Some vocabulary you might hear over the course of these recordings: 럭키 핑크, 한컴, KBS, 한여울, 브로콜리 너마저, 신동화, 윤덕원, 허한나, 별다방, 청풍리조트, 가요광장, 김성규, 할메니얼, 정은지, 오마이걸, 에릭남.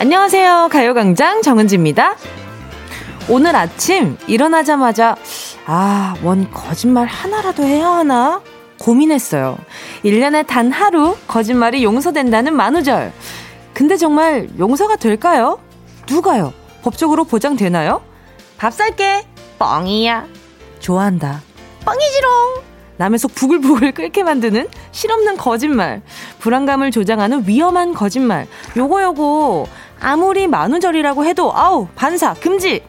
안녕하세요. 가요광장 정은지입니다. 오늘 아침 일어나자마자 뭔 거짓말 하나라도 해야 하나 고민했어요. 1년에 단 하루 거짓말이 용서된다는 만우절. 근데 정말 용서가 될까요? 누가요? 법적으로 보장되나요? 밥 살게. 뻥이야. 좋아한다. 뻥이지롱. 남의 속 부글부글 끓게 만드는 실없는 거짓말. 불안감을 조장하는 위험한 거짓말. 요거 아무리 만우절이라고 해도 반사 금지.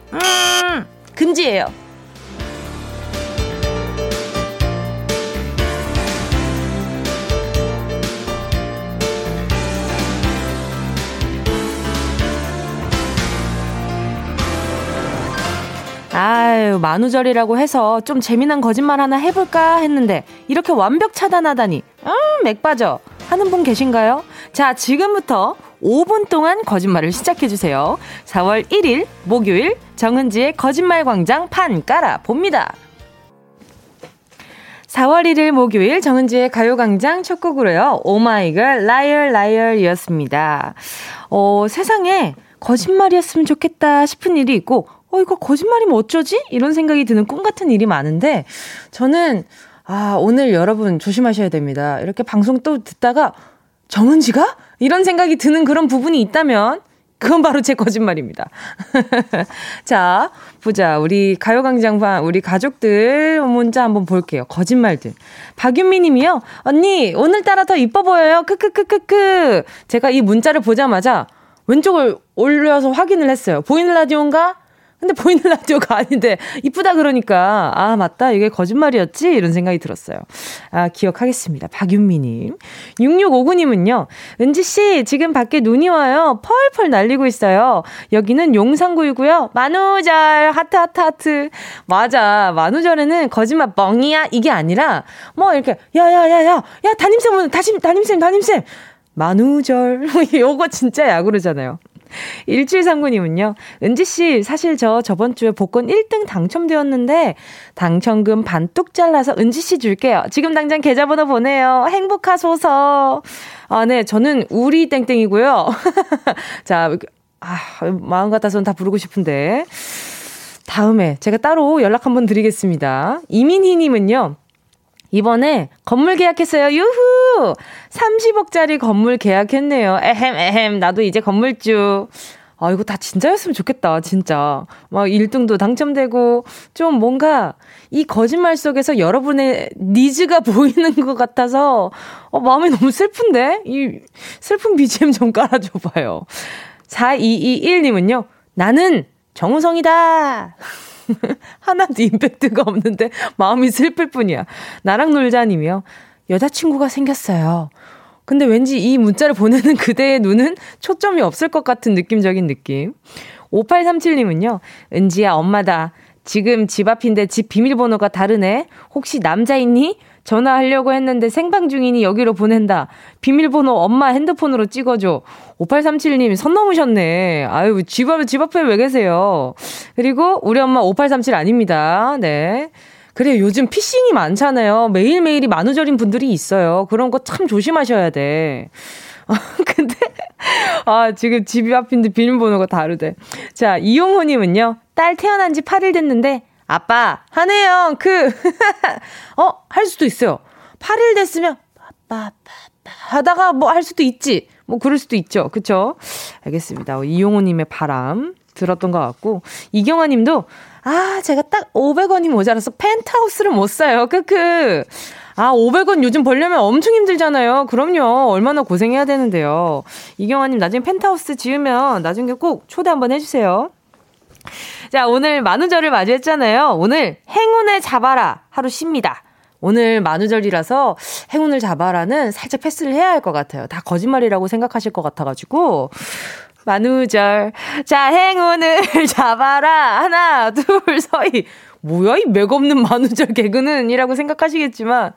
금지예요. 만우절이라고 해서 좀 재미난 거짓말 하나 해볼까 했는데 이렇게 완벽 차단하다니 맥 빠져 하는 분 계신가요? 자, 지금부터 5분 동안 거짓말을 시작해주세요. 4월 1일 목요일 정은지의 거짓말 광장 판 깔아 봅니다. 4월 1일 목요일 정은지의 가요광장 첫 곡으로요. 오마이걸 Liar Liar 이었습니다. 세상에 거짓말이었으면 좋겠다 싶은 일이 있고 이거 거짓말이면 어쩌지? 이런 생각이 드는 꿈 같은 일이 많은데 저는 오늘 여러분 조심하셔야 됩니다. 이렇게 방송 또 듣다가 정은지가? 이런 생각이 드는 그런 부분이 있다면 그건 바로 제 거짓말입니다. 자, 보자. 우리 가요광장판 우리 가족들 문자 한번 볼게요. 거짓말들. 박윤미 님이요. 언니, 오늘따라 더 이뻐 보여요. 크크크크크. 제가 이 문자를 보자마자 왼쪽을 올려서 확인을 했어요. 보이는 라디오인가? 근데 보이는 라디오가 아닌데 이쁘다 그러니까 맞다 이게 거짓말이었지 이런 생각이 들었어요. 기억하겠습니다. 박윤미님. 6659님은요. 은지씨 지금 밖에 눈이 와요. 펄펄 날리고 있어요. 여기는 용산구이고요. 만우절 하트. 맞아. 만우절에는 거짓말 뻥이야 이게 아니라 이렇게 야 담임쌤. 만우절 요거 진짜 야구르잖아요. 1739님은요. 은지씨 사실 저 저번주에 복권 1등 당첨되었는데 당첨금 반뚝 잘라서 은지씨 줄게요. 지금 당장 계좌번호 보내요. 행복하소서. 네 저는 우리 땡땡이고요. 자, 마음 같아서는 다 부르고 싶은데 다음에 제가 따로 연락 한번 드리겠습니다. 이민희님은요. 이번에 건물 계약했어요. 유후! 30억짜리 건물 계약했네요. 에헴. 나도 이제 건물주. 이거 다 진짜였으면 좋겠다. 진짜. 막 1등도 당첨되고 좀 뭔가 이 거짓말 속에서 여러분의 니즈가 보이는 것 같아서 마음이 너무 슬픈데? 이 슬픈 BGM 좀 깔아줘 봐요. 4221님은요. 나는 정우성이다. 하나도 임팩트가 없는데 마음이 슬플 뿐이야. 나랑 놀자님이요. 여자친구가 생겼어요. 근데 왠지 이 문자를 보내는 그대의 눈은 초점이 없을 것 같은 느낌적인 느낌. 5837님은요. 은지야 엄마다. 지금 집 앞인데 집 비밀번호가 다르네. 혹시 남자 있니? 전화하려고 했는데 생방 중이니 여기로 보낸다. 비밀번호 엄마 핸드폰으로 찍어줘. 5837님 선 넘으셨네. 집 앞에 왜 계세요? 그리고 우리 엄마 5837 아닙니다. 네. 그래요. 요즘 피싱이 많잖아요. 매일매일이 만우절인 분들이 있어요. 그런 거 참 조심하셔야 돼. 근데 지금 집 앞인데 비밀번호가 다르대. 자, 이용호님은요. 딸 태어난 지 8일 됐는데 아빠, 한혜영, 할 수도 있어요. 8일 됐으면, 하다가 할 수도 있지. 그럴 수도 있죠. 그쵸? 알겠습니다. 이용호님의 바람 들었던 것 같고, 이경아 님도, 제가 딱 500원이 모자라서 펜트하우스를 못 사요. 500원 요즘 벌려면 엄청 힘들잖아요. 그럼요. 얼마나 고생해야 되는데요. 이경아 님, 나중에 펜트하우스 지으면 나중에 꼭 초대 한번 해주세요. 자, 오늘 만우절을 맞이했잖아요. 오늘 행운을 잡아라 하루 쉽니다. 오늘 만우절이라서 행운을 잡아라는 살짝 패스를 해야 할 것 같아요. 다 거짓말이라고 생각하실 것 같아가지고 만우절 자 행운을 잡아라 하나 둘 서이 뭐야 이 맥없는 만우절 개그는 이라고 생각하시겠지만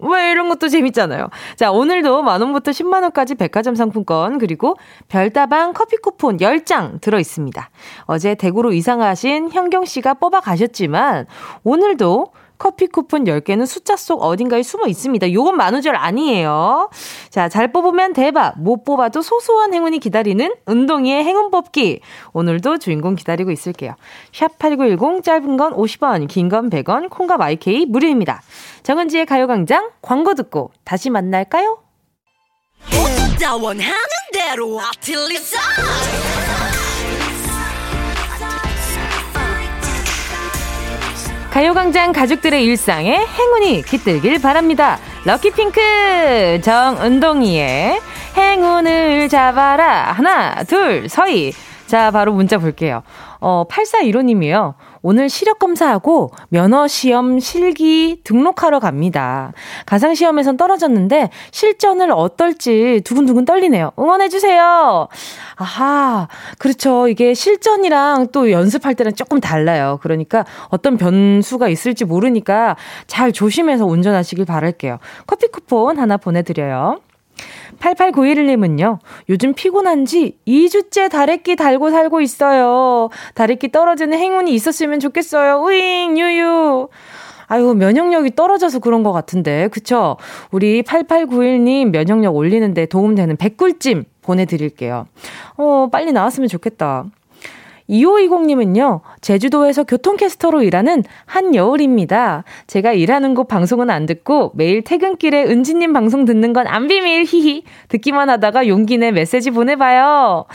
왜 이런 것도 재밌잖아요. 자, 오늘도 만원부터 10만원까지 백화점 상품권 그리고 별다방 커피 쿠폰 10장 들어있습니다. 어제 대구로 이상하신 현경씨가 뽑아가셨지만 오늘도 커피 쿠폰 10개는 숫자 속 어딘가에 숨어 있습니다. 요건 만우절 아니에요. 자, 잘 뽑으면 대박, 못 뽑아도 소소한 행운이 기다리는 은동이의 행운 뽑기. 오늘도 주인공 기다리고 있을게요. 샵8910, 짧은 건 50원, 긴 건 100원, 콩과 마이케이 무료입니다. 정은지의 가요광장, 광고 듣고 다시 만날까요? 모두 원하는 대로 아틀리사 가요광장 가족들의 일상에 행운이 깃들길 바랍니다. 럭키 핑크 정은동이의 행운을 잡아라. 하나, 둘, 서희. 자, 바로 문자 볼게요. 8415님이요. 오늘 시력검사하고 면허시험 실기 등록하러 갑니다. 가상시험에선 떨어졌는데 실전을 어떨지 두근두근 떨리네요. 응원해주세요. 아하, 그렇죠. 이게 실전이랑 또 연습할 때랑 조금 달라요. 그러니까 어떤 변수가 있을지 모르니까 잘 조심해서 운전하시길 바랄게요. 커피 쿠폰 하나 보내드려요. 8891님은요. 요즘 피곤한지 2주째 다래끼 달고 살고 있어요. 다래끼 떨어지는 행운이 있었으면 좋겠어요. 우잉 유유. 아유, 면역력이 떨어져서 그런 것 같은데, 그쵸? 우리 8891님 면역력 올리는데 도움되는 백꿀찜 보내드릴게요. 빨리 나왔으면 좋겠다. 2520님은요. 제주도에서 교통캐스터로 일하는 한여울입니다. 제가 일하는 곳 방송은 안 듣고 매일 퇴근길에 은지님 방송 듣는 건 안 비밀. 히히. 듣기만 하다가 용기 내 메시지 보내봐요.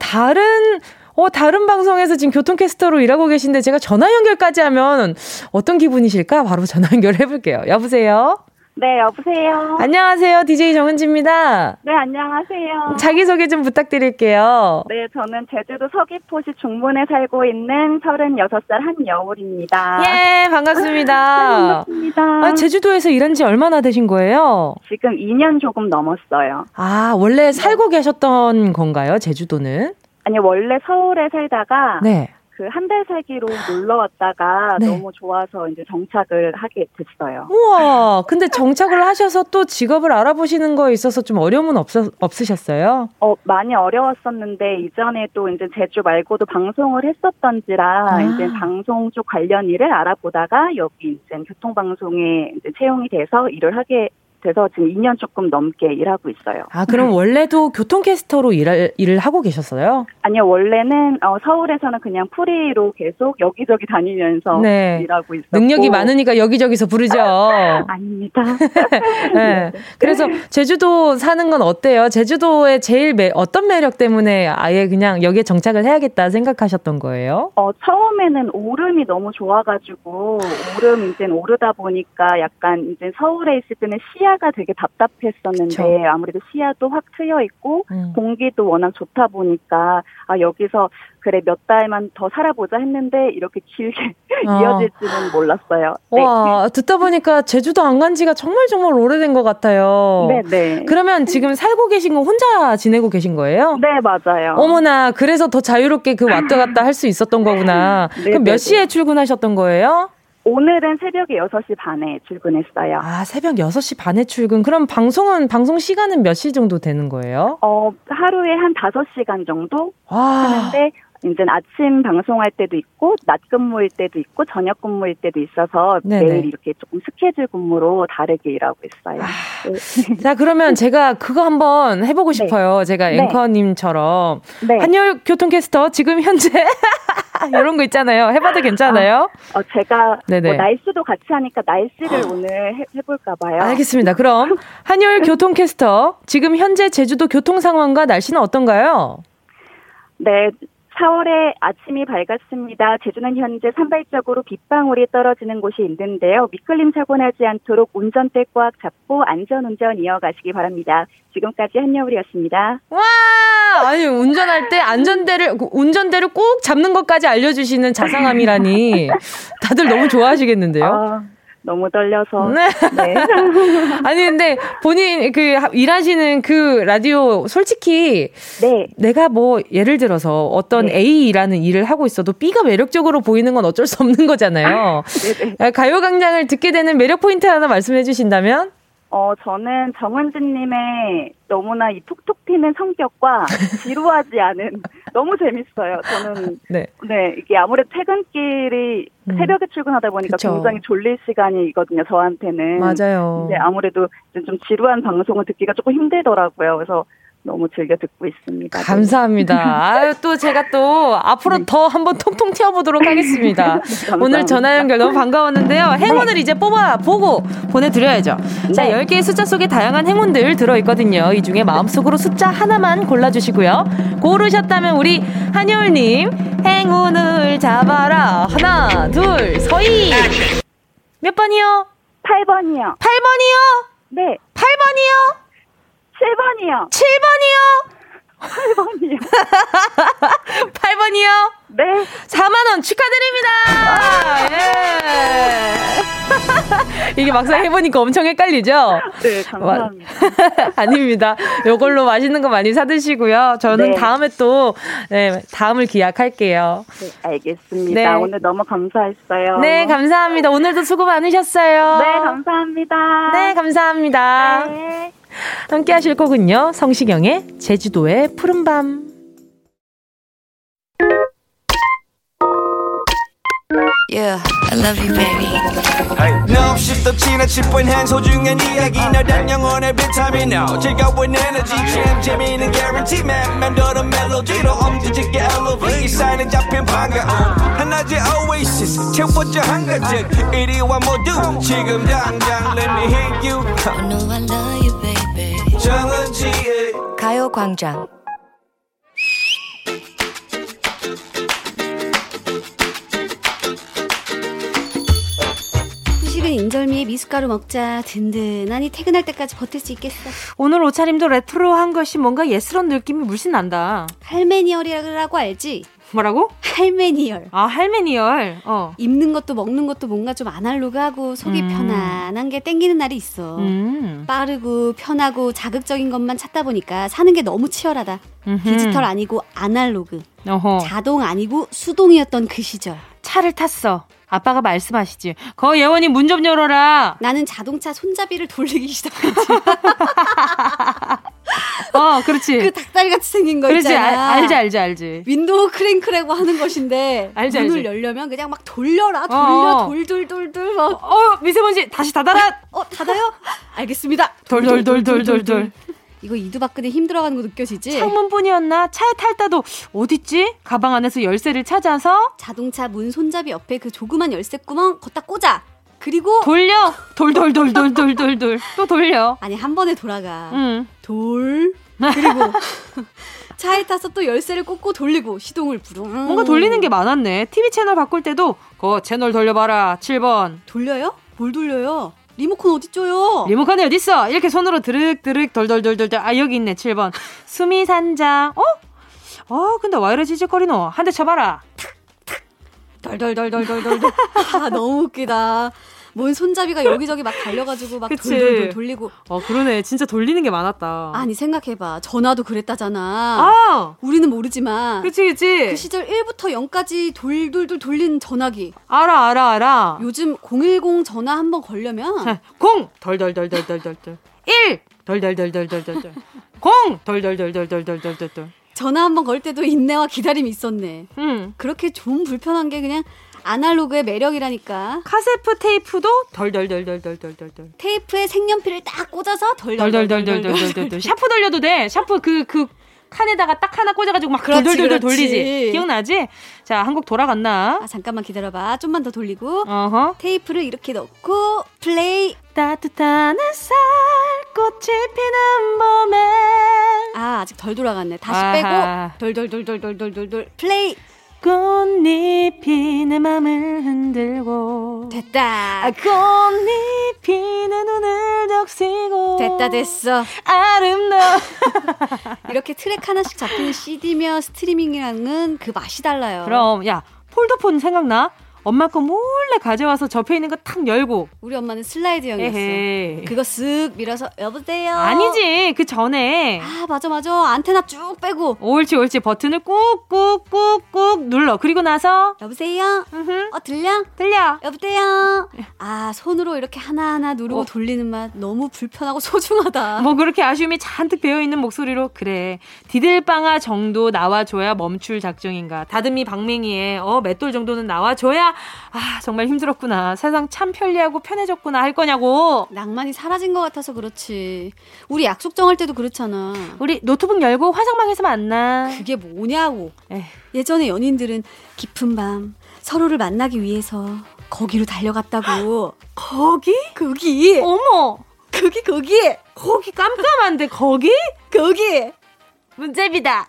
다른 방송에서 지금 교통캐스터로 일하고 계신데 제가 전화 연결까지 하면 어떤 기분이실까? 바로 전화 연결해볼게요. 여보세요? 네, 여보세요. 안녕하세요. DJ 정은지입니다. 네, 안녕하세요. 자기소개 좀 부탁드릴게요. 네, 저는 제주도 서귀포시 중문에 살고 있는 36살 한여울입니다. 예, 반갑습니다. 네, 반갑습니다. 아, 제주도에서 일한 지 얼마나 되신 거예요? 지금 2년 조금 넘었어요. 아, 원래 살고 계셨던 건가요, 제주도는? 아니요, 원래 서울에 살다가 네. 그 한 달 살기로 놀러 왔다가 네. 너무 좋아서 이제 정착을 하게 됐어요. 우와, 근데 정착을 하셔서 또 직업을 알아보시는 거에 있어서 좀 어려움은 없으셨어요? 많이 어려웠었는데 이전에 또 이제 제주 말고도 방송을 했었던지라 이제 방송 쪽 관련 일을 알아보다가 여기 이제 교통방송에 이제 채용이 돼서 일을 하게 돼서 지금 2년 조금 넘게 일하고 있어요. 아, 그럼 원래도 교통캐스터로 일을 하고 계셨어요? 아니요, 원래는 서울에서는 그냥 프리로 계속 여기저기 다니면서 네. 일하고 있었고. 능력이 많으니까 여기저기서 부르죠. 아닙니다. 네. 그래서 제주도 사는 건 어때요? 제주도의 제일 어떤 매력 때문에 아예 그냥 여기에 정착을 해야겠다 생각하셨던 거예요? 처음에는 오름이 너무 좋아가지고 오름 이제 오르다 보니까 약간 이제 서울에 있을 때는 시야가 되게 답답했었는데 그쵸. 아무래도 시야도 확 트여 있고 공기도 워낙 좋다 보니까 아, 여기서 그래 몇 달만 더 살아보자 했는데 이렇게 길게 이어질 줄은 몰랐어요. 네. 와, 듣다 보니까 제주도 안 간 지가 정말 오래된 것 같아요. 네네. 그러면 지금 살고 계신 건 혼자 지내고 계신 거예요? 네, 맞아요. 어머나, 그래서 더 자유롭게 그 왔다 갔다 할 수 있었던 거구나. 네, 그럼 몇 시에 출근하셨던 거예요? 오늘은 새벽에 6시 반에 출근했어요. 아, 새벽 6시 반에 출근. 그럼 방송 시간은 몇 시 정도 되는 거예요? 하루에 한 5시간 정도 하는데 이제 아침 방송할 때도 있고 낮 근무일 때도 있고 저녁 근무일 때도 있어서 네네. 매일 이렇게 조금 스케줄 근무로 다르게 일하고 있어요. 네. 자, 그러면 제가 그거 한번 해보고 네. 싶어요. 제가 네. 앵커님처럼 네. 한여울 교통캐스터 지금 현재 이런 거 있잖아요. 해봐도 괜찮아요? 제가 날씨도 같이 하니까 날씨를 오늘 해볼까 봐요. 알겠습니다. 그럼 한여울 교통캐스터 지금 현재 제주도 교통 상황과 날씨는 어떤가요? 네. 4월에 아침이 밝았습니다. 제주는 현재 산발적으로 빗방울이 떨어지는 곳이 있는데요. 미끌림 사고 나지 않도록 운전대 꽉 잡고 안전운전 이어가시기 바랍니다. 지금까지 한여울이었습니다. 와! 아니, 운전할 때 운전대를 꼭 잡는 것까지 알려주시는 자상함이라니. 다들 너무 좋아하시겠는데요? 너무 떨려서. 네. 네. 아니, 근데 본인 그 일하시는 그 라디오 솔직히 네. 내가 뭐 예를 들어서 어떤 네. A라는 일을 하고 있어도 B가 매력적으로 보이는 건 어쩔 수 없는 거잖아요. 가요광장을 듣게 되는 매력 포인트 하나 말씀해 주신다면? 저는 정은지님의 너무나 이 톡톡 튀는 성격과 지루하지 않은 너무 재밌어요. 저는 네 이게 아무래도 퇴근길이 새벽에 출근하다 보니까 그쵸. 굉장히 졸릴 시간이거든요. 저한테는 맞아요. 근데 아무래도 좀 지루한 방송을 듣기가 조금 힘들더라고요. 그래서 너무 즐겨 듣고 있습니다. 감사합니다. 아유, 또 제가 또 앞으로 더 한번 통통 튀어보도록 하겠습니다. 오늘 전화 연결 너무 반가웠는데요. 행운을 이제 뽑아보고 보내드려야죠. 자, 10개의 숫자 속에 다양한 행운들 들어있거든요. 이 중에 마음속으로 숫자 하나만 골라주시고요. 고르셨다면 우리 한여울님 행운을 잡아라. 하나, 둘, 서희. 몇 번이요? 8번이요. 8번이요? 네. 8번이요? 7번이요. 7번이요? 8번이요. 8번이요? 네. 4만원 축하드립니다. 아, 예. 이게 막상 해보니까 엄청 헷갈리죠? 네, 감사합니다. 아닙니다. 요걸로 맛있는 거 많이 사드시고요. 저는 네. 다음에 또, 네, 다음을 기약할게요. 네, 알겠습니다. 네. 오늘 너무 감사했어요. 네, 감사합니다. 오늘도 수고 많으셨어요. 네, 감사합니다. 네, 감사합니다. 네. 함께 하실 곡은요 성시경의 제주도의 푸른밤. Yeah, I love you baby. 너 없이 또 지나칠 뻔한 소중한 이야기 널 단 영혼의 비타민 now 즐거운 에너지 참 재미있는 guarantee man 맘대로 멜로디로 엄지짓게 elevate 이 사인은 잡힌 반가움 하나의 oasis 채워져 한 가지 이리와 모두 지금 당장 let me hit you I know I love you baby 정은지의 가요광장. 인절미에 미숫가루 먹자. 든든하니 퇴근할 때까지 버틸 수 있겠어. 오늘 옷차림도 레트로한 것이 뭔가 예스런 느낌이 물씬 난다. 할메니얼이라고 알지? 뭐라고? 할메니얼. 아, 할메니얼. 입는 것도 먹는 것도 뭔가 좀 아날로그하고 속이 편안한 게 땡기는 날이 있어. 빠르고 편하고 자극적인 것만 찾다 보니까 사는 게 너무 치열하다. 디지털 아니고 아날로그. 어허. 자동 아니고 수동이었던 그 시절. 차를 탔어. 아빠가 말씀하시지. 거 예원이 문 좀 열어라. 나는 자동차 손잡이를 돌리기 시작했지. 그렇지. 그 닭다리같이 생긴 거 그렇지, 있잖아. 알지. 윈도우 크랭크라고 하는 것인데 알지. 문을 열려면 그냥 막 돌려라. 돌돌 막. 미세먼지 다시 닫아라. 닫아요? 알겠습니다. 돌돌돌돌돌돌. 이거 이두박근혜 힘들어가는 거 느껴지지? 창문뿐이었나? 차에 탈 때도 어딨지? 가방 안에서 열쇠를 찾아서 자동차 문 손잡이 옆에 그 조그만 열쇠 구멍 걷다 꽂아. 그리고 돌려. 돌돌돌돌돌돌돌. 또 돌려. 아니 한 번에 돌아가. 돌. 그리고 차에 타서 또 열쇠를 꽂고 돌리고 시동을 부릉. 뭔가 돌리는 게 많았네. TV 채널 바꿀 때도 거 채널 돌려봐라. 7번. 돌려요? 뭘 돌려요? 리모컨 어딨죠요? 리모컨이 어딨어? 이렇게 손으로 드륵드륵 덜덜덜덜. 아, 여기 있네, 7번. 수미산장. 근데 왜 이래 지직거리노? 한 대 쳐봐라. 탁. 덜덜덜덜덜덜. 아, 너무 웃기다. 뭔 손잡이가 여기저기 막 달려가지고 막 돌돌돌 돌리고. 그러네. 진짜 돌리는 게 많았다. 아니 생각해봐. 전화도 그랬다잖아. 우리는 모르지만. 그치. 그 시절 1부터 0까지 돌돌돌 돌린 전화기. 알아. 요즘 010 전화 한번 걸려면 0 덜덜덜덜덜덜 1 덜덜덜덜덜덜 0 덜덜덜덜덜덜덜. 전화 한번 걸 때도 인내와 기다림이 있었네. 그렇게 좀 불편한 게 그냥 아날로그의 매력이라니까. 카세프 테이프도 덜덜덜덜덜덜덜. 테이프에 생연필을 딱 꽂아서 덜덜덜덜덜덜덜. 샤프 돌려도 돼. 샤프 그 칸에다가 딱 하나 꽂아가지고 막 덜덜덜덜 돌리지. 기억나지? 자, 한 곡 돌아갔나? 아, 잠깐만 기다려봐. 좀만 더 돌리고. 테이프를 이렇게 넣고 플레이. 따뜻한 햇살 꽃이 피는 봄에. 아, 아직 덜 돌아갔네. 다시 빼고 덜덜덜덜덜덜덜 플레이. 꽃잎이 내 맘을 흔들고. 됐다. 꽃잎이 내 눈을 적시고. 됐다 됐어. 아름다워. 이렇게 트랙 하나씩 잡히는 CD며 스트리밍이랑은 그 맛이 달라요. 그럼 야 폴더폰 생각나? 엄마 거 몰래 가져와서 접혀있는 거 탁 열고. 우리 엄마는 슬라이드형이었어. 에헤이. 그거 쓱 밀어서 여보세요. 아니지, 그 전에. 아 맞아 안테나 쭉 빼고. 옳지 버튼을 꾹꾹꾹꾹 눌러. 그리고 나서 여보세요. 으흠. 들려 여보세요. 아 손으로 이렇게 하나하나 누르고 돌리는 맛 너무 불편하고 소중하다. 뭐 그렇게 아쉬움이 잔뜩 배어있는 목소리로 그래 디들빵아 정도 나와줘야 멈출 작정인가. 다듬이 방맹이에 맷돌 정도는 나와줘야 아 정말 힘들었구나. 세상 참 편리하고 편해졌구나 할 거냐고. 낭만이 사라진 것 같아서 그렇지. 우리 약속 정할 때도 그렇잖아. 우리 노트북 열고 화장방에서 만나. 그게 뭐냐고. 에휴. 예전에 연인들은 깊은 밤 서로를 만나기 위해서 거기로 달려갔다고. 거기? 거기. 어머. 거기 깜깜한데 거기? 거기. 문제비다.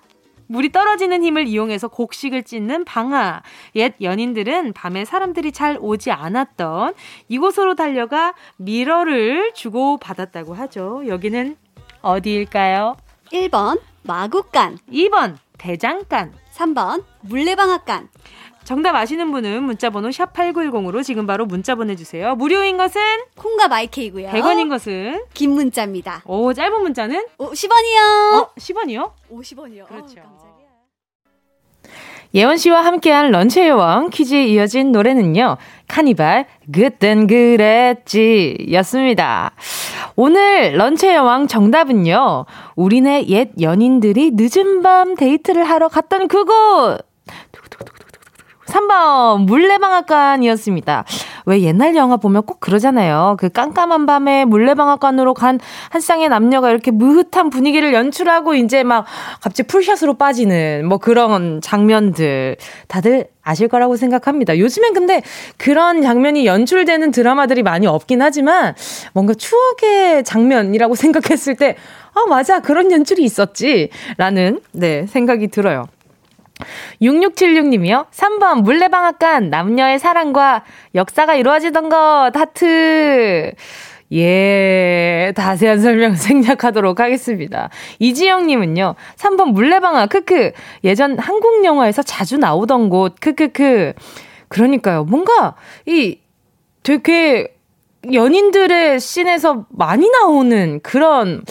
물이 떨어지는 힘을 이용해서 곡식을 찢는 방아. 옛 연인들은 밤에 사람들이 잘 오지 않았던 이곳으로 달려가 미러를 주고받았다고 하죠. 여기는 어디일까요? 1번 마구간, 2번 대장간, 3번 물레방앗간. 정답 아시는 분은 문자번호 샵8910으로 지금 바로 문자 보내주세요. 무료인 것은 콩과 마이케이고요. 100원인 것은 긴 문자입니다. 오, 짧은 문자는 10원이요. 10원이요? 50원이요. 그렇죠. 예원 씨와 함께한 런치의 여왕 퀴즈에 이어진 노래는요. 카니발 그땐 그랬지 였습니다. 오늘 런치의 여왕 정답은요. 우리네 옛 연인들이 늦은 밤 데이트를 하러 갔던 그곳. 3번 물레방앗간이었습니다. 왜 옛날 영화 보면 꼭 그러잖아요. 그 깜깜한 밤에 물레방앗간으로 간 한 쌍의 남녀가 이렇게 무흐한 분위기를 연출하고 이제 막 갑자기 풀샷으로 빠지는 뭐 그런 장면들 다들 아실 거라고 생각합니다. 요즘엔 근데 그런 장면이 연출되는 드라마들이 많이 없긴 하지만 뭔가 추억의 장면이라고 생각했을 때 아 맞아 그런 연출이 있었지 라는 생각이 들어요. 6676님이요. 3번 물레방앗간 남녀의 사랑과 역사가 이루어지던 것 하트. 예, 자세한 설명 생략하도록 하겠습니다. 이지영님은요. 3번 물레방아 크크 예전 한국 영화에서 자주 나오던 곳 크크크. 그러니까요. 뭔가 이 되게 연인들의 씬에서 많이 나오는 그런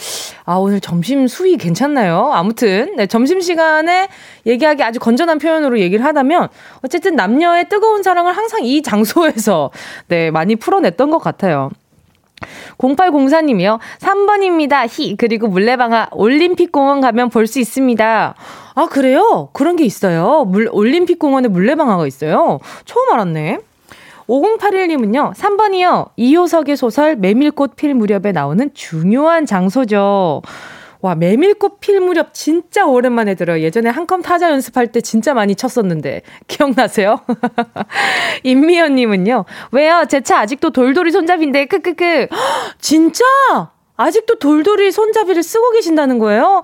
아 오늘 점심 수위 괜찮나요? 아무튼 점심시간에 얘기하기 아주 건전한 표현으로 얘기를 하다면 어쨌든 남녀의 뜨거운 사랑을 항상 이 장소에서 많이 풀어냈던 것 같아요. 0804님이요. 3번입니다. 히 그리고 물레방아 올림픽공원 가면 볼 수 있습니다. 아 그래요? 그런 게 있어요. 올림픽공원에 물레방아가 있어요. 처음 알았네. 5081님은요. 3번이요. 이효석의 소설 메밀꽃 필 무렵에 나오는 중요한 장소죠. 와 메밀꽃 필 무렵 진짜 오랜만에 들어요. 예전에 한컴 타자 연습할 때 진짜 많이 쳤었는데 기억나세요? 임미연님은요. 왜요? 제 차 아직도 돌돌이 손잡인데 크크크. 진짜? 아직도 돌돌이 손잡이를 쓰고 계신다는 거예요?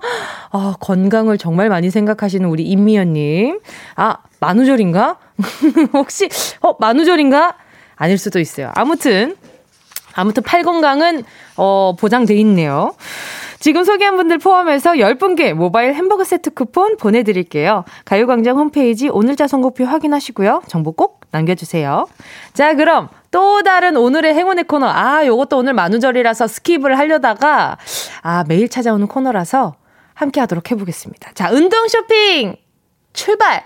아, 건강을 정말 많이 생각하시는 우리 임미연님. 아, 만우절인가? 혹시, 만우절인가? 아닐 수도 있어요. 아무튼 팔 건강은, 보장돼 있네요. 지금 소개한 분들 포함해서 10분께 모바일 햄버거 세트 쿠폰 보내드릴게요. 가요광장 홈페이지 오늘자 선곡표 확인하시고요. 정보 꼭 남겨주세요. 자, 그럼 또 다른 오늘의 행운의 코너. 아, 요것도 오늘 만우절이라서 스킵을 하려다가 아, 매일 찾아오는 코너라서 함께 하도록 해보겠습니다. 자, 운동 쇼핑 출발!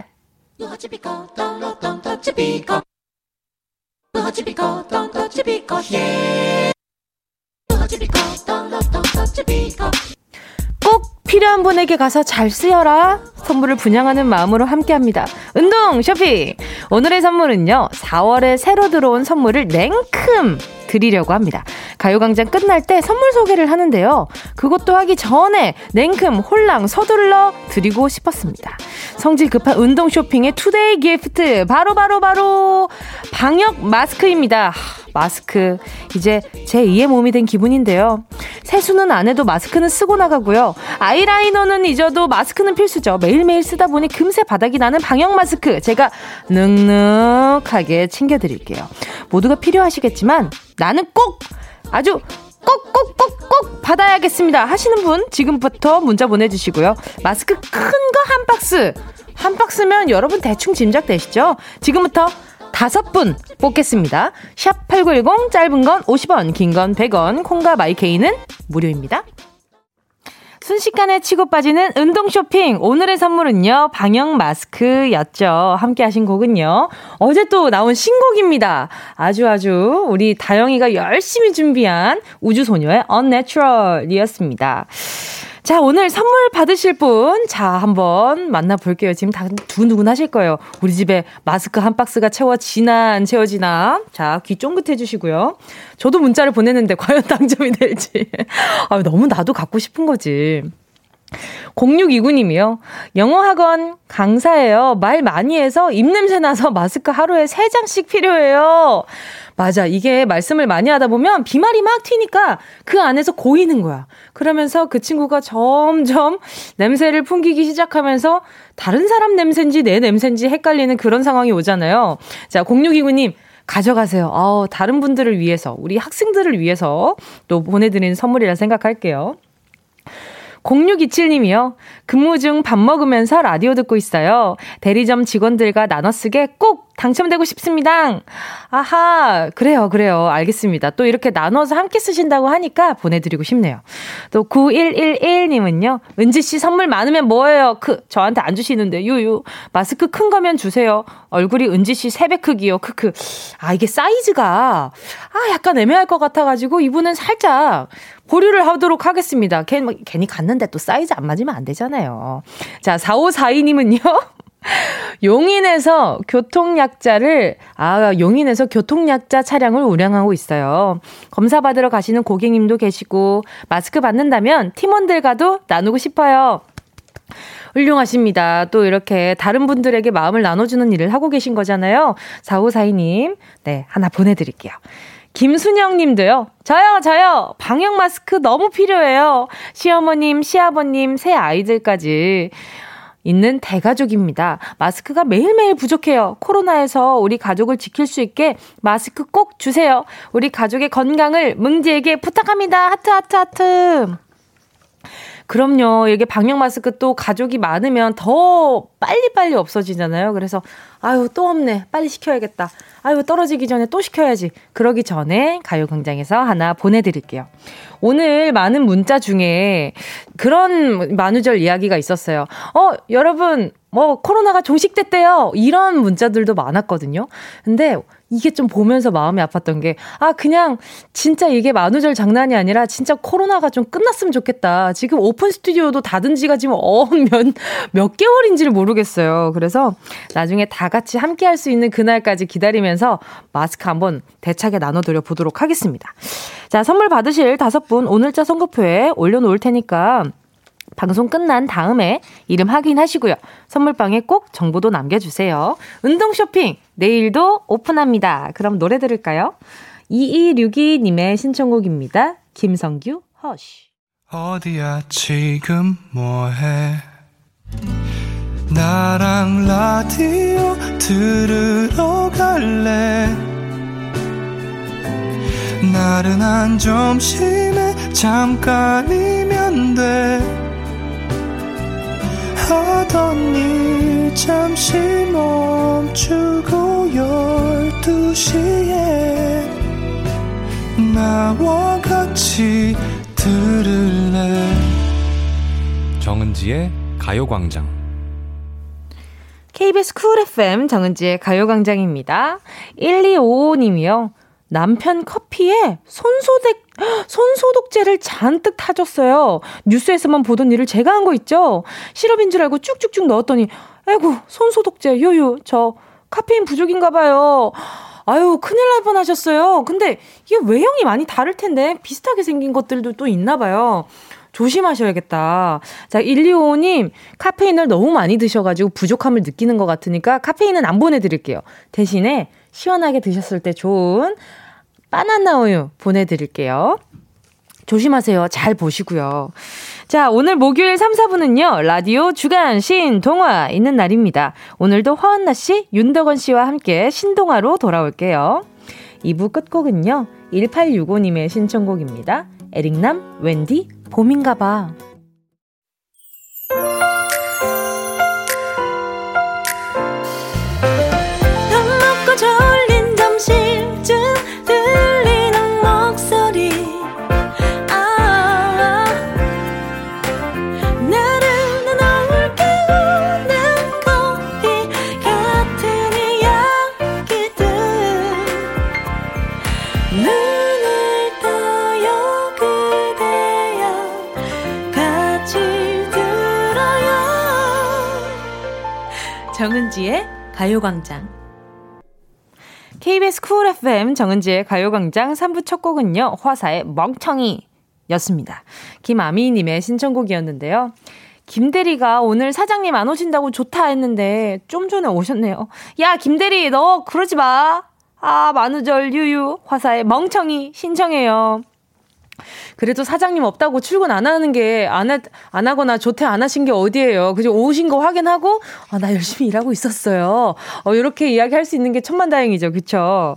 꼭 필요한 분에게 가서 잘 쓰여라. 선물을 분양하는 마음으로 함께합니다. 운동 쇼핑. 오늘의 선물은요. 4월에 새로 들어온 선물을 냉큼 드리려고 합니다. 가요광장 끝날 때 선물 소개를 하는데요. 그것도 하기 전에 냉큼 홀랑 서둘러 드리고 싶었습니다. 성질 급한 운동 쇼핑의 투데이 기프트 바로 방역 마스크입니다. 마스크 이제 제2의 몸이 된 기분인데요. 세수는 안 해도 마스크는 쓰고 나가고요. 아이라이너는 잊어도 마스크는 필수죠. 매일매일 쓰다 보니 금세 바닥이 나는 방역 마스크 제가 넉넉하게 챙겨드릴게요. 모두가 필요하시겠지만 나는 꼭 아주 꼭 받아야겠습니다 하시는 분 지금부터 문자 보내주시고요. 마스크 큰 거 한 박스 한 박스면 여러분 대충 짐작되시죠? 지금부터 5분 뽑겠습니다. 샵8910 짧은 건 50원, 긴 건 100원, 콩과 마이케이는 무료입니다. 순식간에 치고 빠지는 운동 쇼핑. 오늘의 선물은요, 방역 마스크였죠. 함께 하신 곡은요, 어제 또 나온 신곡입니다. 아주 우리 다영이가 열심히 준비한 우주소녀의 Unnatural이었습니다. 자, 오늘 선물 받으실 분, 자, 한번 만나볼게요. 지금 다 두근두근 하실 거예요. 우리 집에 마스크 한 박스가 채워지나 안 채워지나. 자, 귀 쫑긋 해주시고요. 저도 문자를 보냈는데 과연 당첨이 될지. 아, 너무 나도 갖고 싶은 거지. 0629님이요. 영어학원 강사예요. 말 많이 해서 입냄새 나서 마스크 하루에 3장씩 필요해요. 맞아. 이게 말씀을 많이 하다 보면 비말이 막 튀니까 그 안에서 고이는 거야. 그러면서 그 친구가 점점 냄새를 풍기기 시작하면서 다른 사람 냄새인지 내 냄새인지 헷갈리는 그런 상황이 오잖아요. 자, 0629님. 가져가세요. 다른 분들을 위해서, 우리 학생들을 위해서 또 보내드리는 선물이라 생각할게요. 0627님이요. 근무 중 밥 먹으면서 라디오 듣고 있어요. 대리점 직원들과 나눠쓰게 꼭 당첨되고 싶습니다. 아하, 그래요. 알겠습니다. 또 이렇게 나눠서 함께 쓰신다고 하니까 보내드리고 싶네요. 또 9111님은요. 은지씨 선물 많으면 뭐예요? 저한테 안 주시는데 마스크 큰 거면 주세요. 얼굴이 은지씨 3배 크기요. 이게 사이즈가 약간 애매할 것 같아가지고 이분은 살짝 보류를 하도록 하겠습니다. 괜히 갔는데 또 사이즈 안 맞으면 안 되잖아요. 자, 4542님은요. 용인에서 교통약자 차량을 운행하고 있어요. 검사 받으러 가시는 고객님도 계시고 마스크 받는다면 팀원들과도 나누고 싶어요. 훌륭하십니다. 또 이렇게 다른 분들에게 마음을 나눠주는 일을 하고 계신 거잖아요. 4542님, 네, 하나 보내드릴게요. 김순영님도요. 저요. 방역 마스크 너무 필요해요. 시어머님, 시아버님, 새 아이들까지 있는 대가족입니다. 마스크가 매일매일 부족해요. 코로나에서 우리 가족을 지킬 수 있게 마스크 꼭 주세요. 우리 가족의 건강을 뭉디에게 부탁합니다. 하트. 그럼요. 이게 방역 마스크 또 가족이 많으면 더 빨리 없어지잖아요. 그래서 또 없네. 빨리 시켜야겠다. 떨어지기 전에 또 시켜야지. 그러기 전에 가요광장에서 하나 보내드릴게요. 오늘 많은 문자 중에 그런 만우절 이야기가 있었어요. 여러분 코로나가 종식됐대요. 이런 문자들도 많았거든요. 근데 이게 좀 보면서 마음이 아팠던 게 그냥 진짜 이게 만우절 장난이 아니라 진짜 코로나가 좀 끝났으면 좋겠다. 지금 오픈 스튜디오도 닫은 지가 지금 몇 개월인지를 모르겠어요. 그래서 나중에 다 같이 함께 할 수 있는 그날까지 기다리면서 마스크 한번 대차게 나눠드려 보도록 하겠습니다. 자, 선물 받으실 5분 오늘자 선거표에 올려놓을 테니까 방송 끝난 다음에 이름 확인하시고요. 선물방에 꼭 정보도 남겨주세요. 운동 쇼핑 내일도 오픈합니다. 그럼 노래 들을까요? 2262님의 신청곡입니다. 김성규 허쉬. 어디야 지금 뭐해 나랑 라디오 들으러 갈래 나른한 점심에 잠깐이면 돼 하던 일 잠시 멈추고 12시에 나와 같이 들을래 정은지의 가요광장. KBS 쿨 FM 정은지의 가요광장입니다. 1255님이요. 남편 커피에 손소독제를 잔뜩 타줬어요. 뉴스에서만 보던 일을 제가 한 거 있죠. 시럽인 줄 알고 쭉쭉쭉 넣었더니 아이고 손소독제 저 카페인 부족인가 봐요. 아유, 큰일 날 뻔하셨어요. 근데 이게 외형이 많이 다를 텐데 비슷하게 생긴 것들도 또 있나 봐요. 조심하셔야겠다. 자, 125님 카페인을 너무 많이 드셔가지고 부족함을 느끼는 것 같으니까 카페인은 안 보내드릴게요. 대신에 시원하게 드셨을 때 좋은 바나나 우유 보내드릴게요. 조심하세요. 잘 보시고요. 자, 오늘 목요일 3, 4분은요. 라디오 주간 신동화 있는 날입니다. 오늘도 허한나 씨, 윤덕원 씨와 함께 신동화로 돌아올게요. 2부 끝곡은요. 1865님의 신청곡입니다. 에릭남, 웬디, 봄인가봐. 정은지의 가요광장. KBS 쿨 FM 정은지의 가요광장 3부 첫 곡은요, 화사의 멍청이였습니다. 김아미님의 신청곡이었는데요. 김대리가 오늘 사장님 안 오신다고 좋다 했는데 좀 전에 오셨네요. 야 김대리 너 그러지 마. 아 만우절 유유 화사의 멍청이 신청해요. 그래도 사장님 없다고 출근 안 하는 게 안 하거나 조퇴 안 하신 게 어디예요. 그죠? 오신 거 확인하고 아, 나 열심히 일하고 있었어요. 이렇게 이야기할 수 있는 게 천만다행이죠. 그렇죠?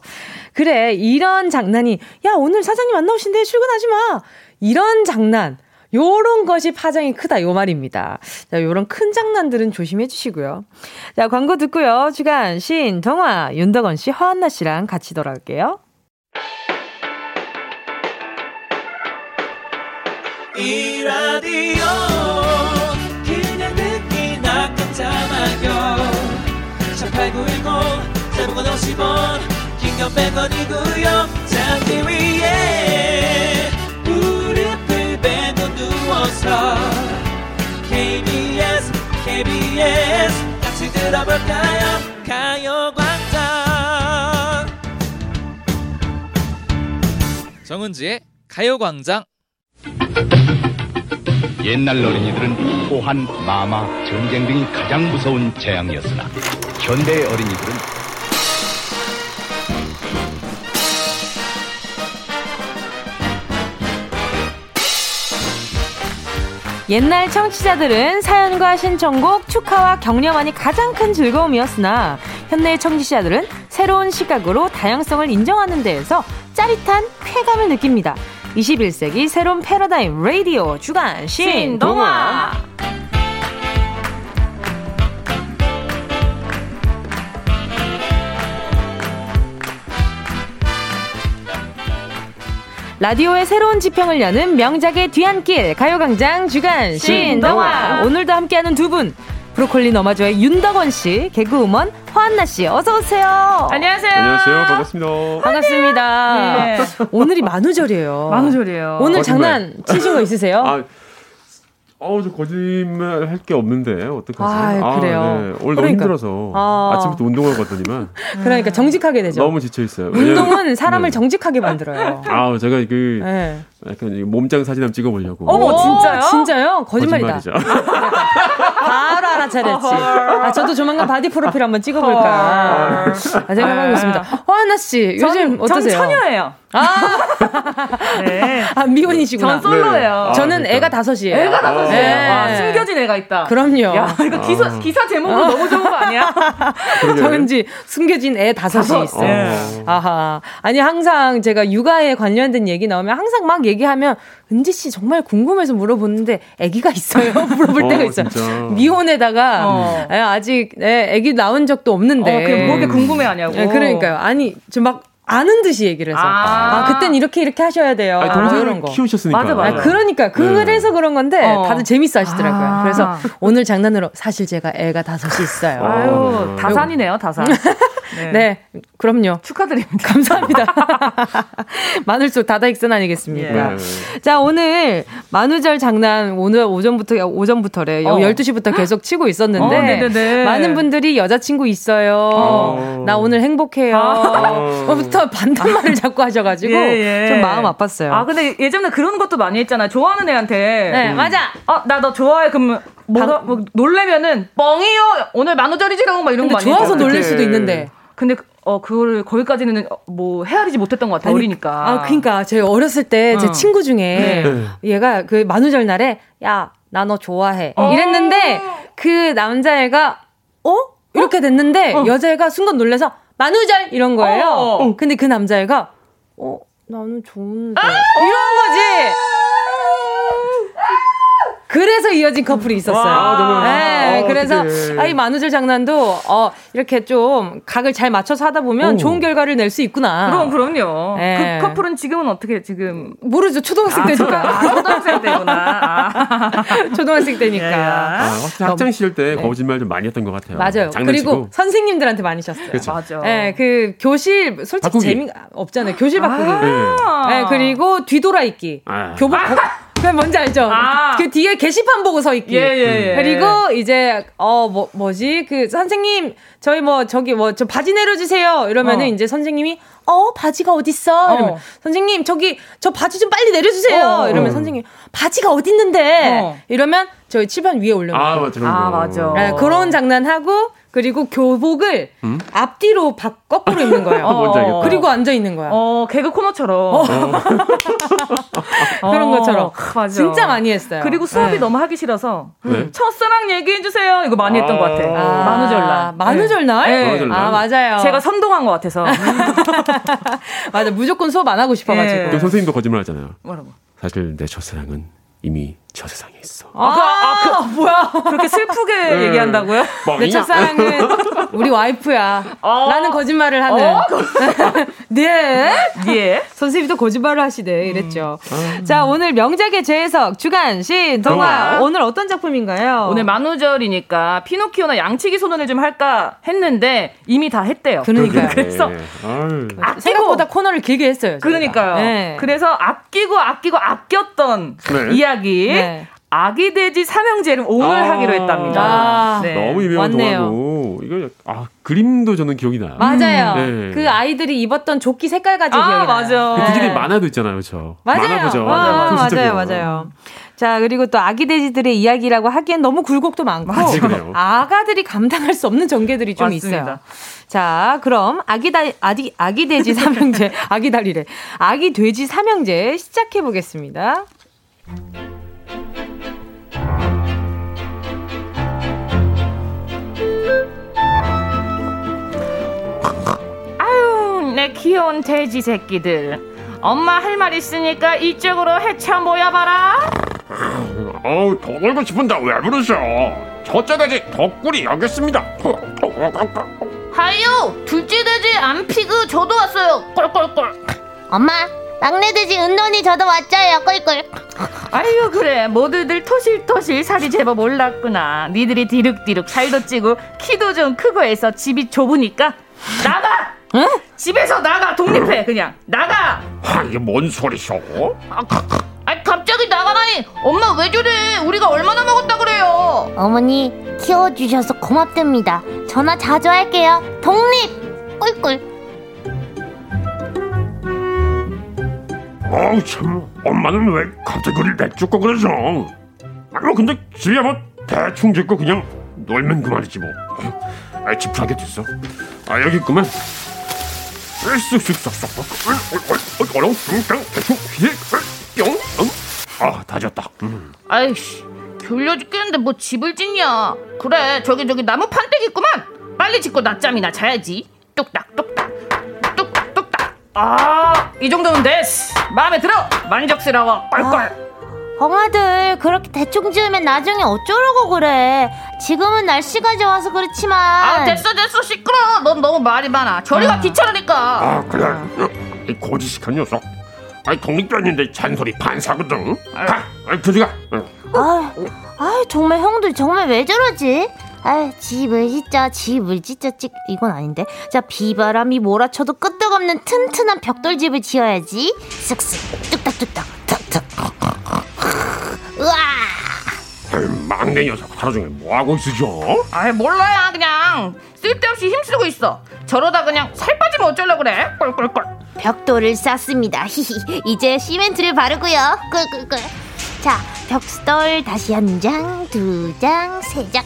그래 이런 장난이 야 오늘 사장님 안 나오신대 출근하지 마. 이런 장난. 요런 것이 파장이 크다 요 말입니다. 자, 요런 큰 장난들은 조심해 주시고요. 자, 광고 듣고요. 주간 시인 동화 윤덕원 씨, 허한나 씨랑 같이 돌아올게요. 이 라디오 그냥 듣기나 깜짝마요 18910 대부분 50원 긴겸 100원이고요 잠기 위에 무릎을 베고 누워서 KBS 같이 들어볼까요 가요광장 정은지의 가요광장. 옛날 어린이들은 호환, 마마, 전쟁 등이 가장 무서운 재앙이었으나 현대의 어린이들은 옛날 청취자들은 사연과 신청곡, 축하와 격려만이 가장 큰 즐거움이었으나 현대의 청취자들은 새로운 시각으로 다양성을 인정하는 데에서 짜릿한 쾌감을 느낍니다. 21세기 새로운 패러다임 라디오 주간 신동화. 라디오의 새로운 지평을 여는 명작의 뒤안길 가요광장 주간 신동화. 오늘도 함께하는 두 분 브로콜리 너마저의 윤덕원 씨, 개그우먼 허한나 씨, 어서 오세요. 안녕하세요. 안녕하세요. 반갑습니다. 반갑습니다. 네. 오늘이 만우절이에요. 만우절이에요. 오늘 거짓말. 장난 치신 거 있으세요? 저 거짓말 할 게 없는데 어떡하지? 그래요. 네. 오늘 너무 힘들어서 아침부터 운동을 갔더니만. 그러니까 정직하게 되죠. 너무 지쳐 있어요. 운동은 사람을 네. 정직하게 만들어요. 제가 네. 약간 몸짱 사진 한번 찍어보려고. 어머 진짜요? 진짜요? 거짓말이다. 바로 알아차렸지. 저도 조만간 바디 프로필 한번 찍어볼까 생각하고 있습니다. 허한나 씨 요즘 어떠세요? 전 처녀예요. 네. 미혼이시구나. 전 솔로예요. 네. 저는 그러니까. 애가 다섯이에요. 애가 다섯이에요. 네. 숨겨진 애가 있다. 그럼요. 야, 이거 기사 제목으로 너무 좋은 거 아니야? 정은지 숨겨진 애 다섯이 있어요. 네. 아하. 아니 항상 제가 육아에 관련된 얘기 나오면 항상 막 얘기하면 은지 씨 정말 궁금해서 물어보는데 아기가 있어요? 물어볼 때가 있어요. 진짜. 미혼에다가 아직 아기 나온 적도 없는데 그게 뭐게 궁금해하냐고. 그러니까요. 아니 저 막 아는 듯이 얘기를 해서 그땐 이렇게 하셔야 돼요. 동생을 키우셨으니까. 맞아. 그러니까 그래서 네. 그런 건데 다들 재밌어 하시더라고요. 그래서 오늘 장난으로 사실 제가 애가 다섯이 있어요. 아유, 다산이네요. 다산. 네. 그럼요. 축하드립니다. 감사합니다. 마늘속 다다익선 아니겠습니까? 예. 자, 오늘 만우절 장난 오늘 오전부터래. 12시부터 계속 치고 있었는데 많은 분들이 여자친구 있어요. 나 오늘 행복해요. 부터 반대말을 자꾸 하셔가지고 좀 마음 아팠어요. 근데 예전에 그런 것도 많이 했잖아. 좋아하는 애한테. 네, 맞아. 나 너 좋아해. 그러면 뭐 놀래면은 뻥이요. 오늘 만우절이지라고 막 이런 거 많이 했잖아. 좋아서 놀릴 수도 있는데. 근데 그거를 거기까지는 헤아리지 못했던 것 같아요. 어리니까. 그러니까 제가 어렸을 때 제 친구 중에 얘가 그 만우절 날에 야, 나 너 좋아해. 이랬는데 그 남자애가 이렇게 됐는데 여자애가 순간 놀라서 만우절 이런 거예요. 근데 그 남자애가 나는 좋은데 이런 거지. 그래서 이어진 커플이 있었어요. 네, 그래서 이 만우절 장난도 이렇게 좀 각을 잘 맞춰서 하다 보면 좋은 결과를 낼 수 있구나. 그럼요. 네. 그 커플은 지금은 어떻게 지금 모르죠. 초등학생 때니까. 초등학생 때구나. 초등학생 때니까. 예. 학창 시절 때 거짓말 좀 많이 했던 것 같아요. 맞아요. 장난치고. 그리고 선생님들한테 많이 셨어요. 맞아. 네, 그 교실 솔직히 재미 없잖아요. 교실 바꾸기. 네, 그리고 뒤돌아 있기. 교복 그 뭔지 알죠? 아. 그 뒤에 게시판 보고 서 있기. 예. 그리고 이제 뭐지? 그 선생님 저희 저기 바지 내려주세요. 이러면은 이제 선생님이 바지가 어딨어? 이러면 선생님 저 바지 좀 빨리 내려주세요. 이러면 선생님 바지가 어딨는데? 이러면 저희 칠판 위에 올려놓고. 맞아. 네, 그런 장난하고. 그리고 교복을 앞뒤로 거꾸로 입는 거예요. 그리고 앉아 있는 거야. 개그 코너처럼. 그런 것처럼. 맞아. 진짜 많이 했어요. 그리고 수업이 너무 하기 싫어서 첫사랑 얘기해 주세요. 이거 많이 했던 것 같아. 만우절날? 네. 아, 맞아요. 제가 선동한 것 같아서. 맞아. 무조건 수업 안 하고 싶어가지고. 선생님도 거짓말 하잖아요. 뭐라고? 사실 내 첫사랑은 이미 저 세상에 있어. 뭐야? 그렇게 슬프게 얘기한다고요? 내 첫사랑은 우리 와이프야. 라는 거짓말을 하는. 네. 선생님이 또 거짓말을 하시네. 이랬죠. 자, 오늘 명작의 재해석 주간 신동화. 오늘 어떤 작품인가요? 오늘 만우절이니까 피노키오나 양치기 소년을 좀 할까 했는데 이미 다 했대요. 그러니까요. 그래서 생각보다 코너를 길게 했어요. 저희가. 그러니까요. 네. 그래서 아끼고 아꼈던 이야기. 네. 아기 돼지 삼형제를 오늘 하기로 했답니다. 네. 너무 유명한 동화고 이거 그림도 저는 기억이 나요. 맞아요. 그 아이들이 입었던 조끼 색깔까지 기억이 나요. 맞아. 그 뒤에 만화도 있잖아요, 그렇죠? 맞아요. 자, 그리고 또 아기 돼지들의 이야기라고 하기엔 너무 굴곡도 많고 아가들이 감당할 수 없는 전개들이 좀 있어요. 자, 그럼 아기 돼지 삼형제 아기 돼지 삼형제 시작해 보겠습니다. 아유, 내 귀여운 돼지 새끼들. 엄마 할 말 있으니까 이쪽으로 헤쳐 모여봐라. 아우, 더 걸고 싶은데 왜 부르세요? 첫째 돼지 덕구리 여기 있습니다. 하유, 둘째 돼지 안피그 저도 왔어요. 꿀꿀꿀. 엄마, 막내 돼지 은논이 저도 왔어요. 꿀꿀. 아유, 그래, 모두들 토실토실 살이 제법 올랐구나. 니들이 디룩디룩 살도 찌고 키도 좀 크고 해서 집이 좁으니까 나가! 응? 집에서 나가! 독립해! 그냥 나가! 하, 이게 뭔 소리셔? 갑자기 나가라니! 엄마 왜 저래? 우리가 얼마나 먹었다 그래요? 어머니, 키워주셔서 고맙답니다. 전화 자주 할게요. 독립! 꿀꿀. 아우 참, 엄마는 왜 갑자기 그리 내쫓고 그러죠? 근데 집에 뭐 대충 짓고 그냥 놀면 그만이지 뭐. 지푸라기 됐어. 여기 있구만. 다 졌다. 아이씨, 졸려 죽겠는데 뭐 집을 짓냐. 그래, 저기 나무 판때기 있구만. 빨리 짓고 낮잠이나 자야지. 똑딱똑딱. 이 정도면 됐어. 마음에 들어. 만족스러워. 꿀꿀. 엉아들, 그렇게 대충 지으면 나중에 어쩌라고 그래. 지금은 날씨가 좋아서 그렇지만. 됐어 시끄러. 넌 너무 말이 많아. 저리가 귀찮으니까. 그래, 이 고지식한 녀석. 독립변인데 잔소리 반사거든. 가, 저리가. 정말 형들 정말 왜 저러지. 집을 짓자 이건 아닌데. 자, 비바람이 몰아쳐도 끄떡없는 튼튼한 벽돌집을 지어야지. 쓱쓱 뚝딱뚝딱 탁탁. 으아! 막내 녀석 하루 종일 뭐 하고 있으죠? 몰라요. 그냥 쓸데없이 힘쓰고 있어. 저러다 그냥 살 빠지면 어쩌려고 그래? 꿀꿀꿀. 벽돌을 쌌습니다. 히히. 이제 시멘트를 바르고요. 꿀꿀꿀. 자, 벽돌 다시 1장, 2장, 3장.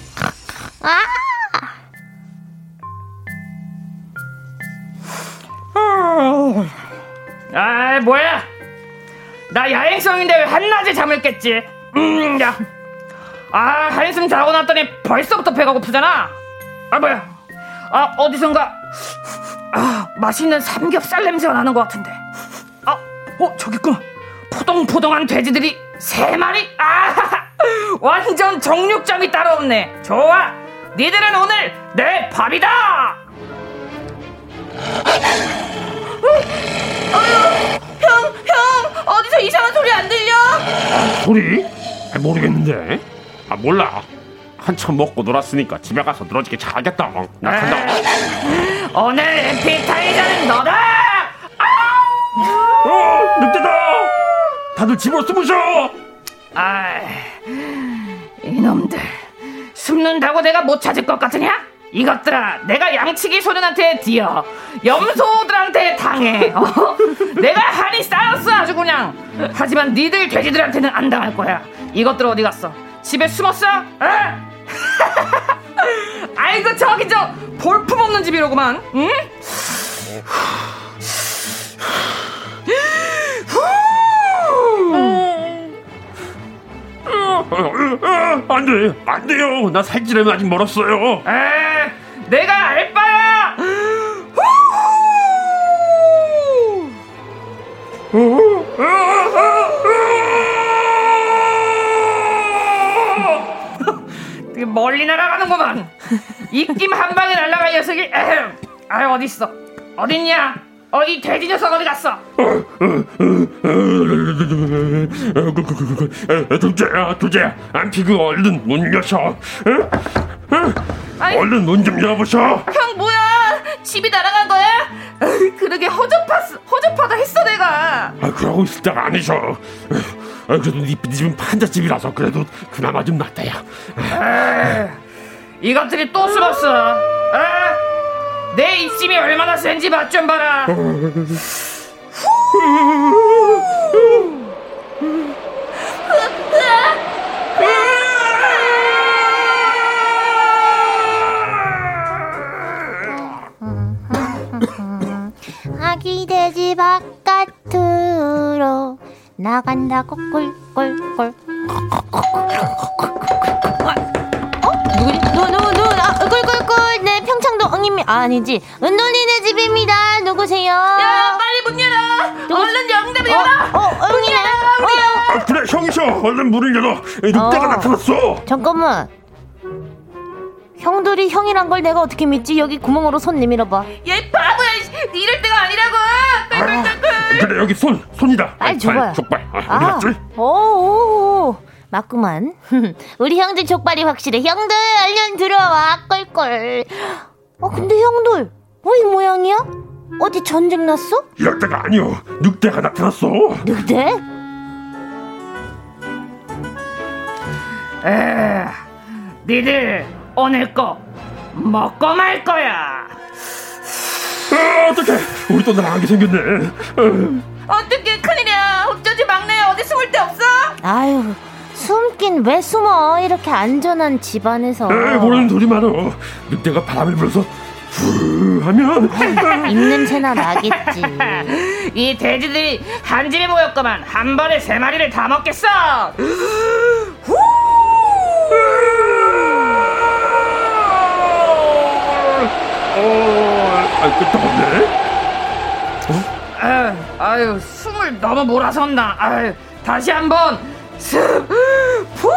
뭐야? 나 야행성인데 왜 한낮에 잠을 깼지? 야. 한숨 자고 났더니 벌써부터 배가 고프잖아. 뭐야? 어디선가 맛있는 삼겹살 냄새가 나는 것 같은데. 저기 있구나. 포동포동한 돼지들이 3마리. 완전 정육점이 따로 없네. 좋아, 니들은 오늘 내 밥이다. 형, 어디서 이상한 소리 안 들려? 소리? 모르겠는데. 몰라. 한참 먹고 놀았으니까 집에 가서 늘어지게 자겠다. 나간다. 오늘 에피타이저는 너다. 늑대다. 다들 집으로 숨으셔. 아, 이놈들 숨는다고 내가 못 찾을 것 같으냐? 이것들아, 내가 양치기 소년한테 뒤어 염소들한테 당해. 내가 한이 쌓였어 아주 그냥. 하지만 니들 돼지들한테는 안 당할 거야. 이것들 어디 갔어? 집에 숨었어? 아이고 저기 저 볼품없는 집이로구만. 응? 안돼, 안돼요. 나 살찌려면 아직 멀었어요. 에, 내가 알바야. 멀리 날아가는구만. 입김 한 방에 날아가 이 녀석이. 아유 어디 있어? 어딨냐? 이 돼지 녀석 어디 갔어? 둘째야, 안 피그 얼른 문 여셔. 얼른 문 좀 열어보셔. 형 뭐야? 집이 날아간 거야? 그러게 허접하다 했어 내가. 아 그러고 있을 때가 아니셔. 그래도 네 집은 판잣집이라서 그래도 그나마 좀 낫다야. 이것들이 또 숨었어. 내 입심이 얼마나 센지 맛 좀 봐라. 아기 돼지 바깥으로 나간다고 꿀꿀꿀. 어? 누구지? 꿀꿀꿀. 네, 평창도 엉이미 아니지, 은돌이네 집입니다. 누구세요? 야, 빨리 문 열어. 얼른 영답 열어. 문 열어. 그래 형이셔. 얼른 문을 열어. 늑대가 나타났어. 잠깐만, 형들이 형이란 걸 내가 어떻게 믿지? 여기 구멍으로 손 내밀어봐. 얘 바보야, 이럴 때가 아니라고. 그래 여기 손이다. 빨리 줘봐요. 족발. 어디 갔지? 오오오, 맞구만. 우리 형들 족발이 확실해. 형들 얼른 들어와. 꿀꿀. 근데 형들 왜 이 모양이야? 어디 전쟁 났어? 이럴 때가 아니오. 늑대가 나타났어. 늑대? 니들 오늘 거 먹고 말 거야. 어떡해, 우리 또 나가게 생겼네. 어떡해, 큰일이야. 어쩌지 막내야. 어디 숨을 데 없어? 아유, 숨긴 왜 숨어, 이렇게 안전한 집안에서. 에이, 모르는 소리 말어. 늑대가 바람을 불어서 후 하면 입냄새나 나겠지. 이 돼지들이 한 집에 모였구만. 한 번에 세 마리를 다 먹겠어. 아유, 숨을 너무 몰아섰나. 아유, 다시 한번 숨, 푸.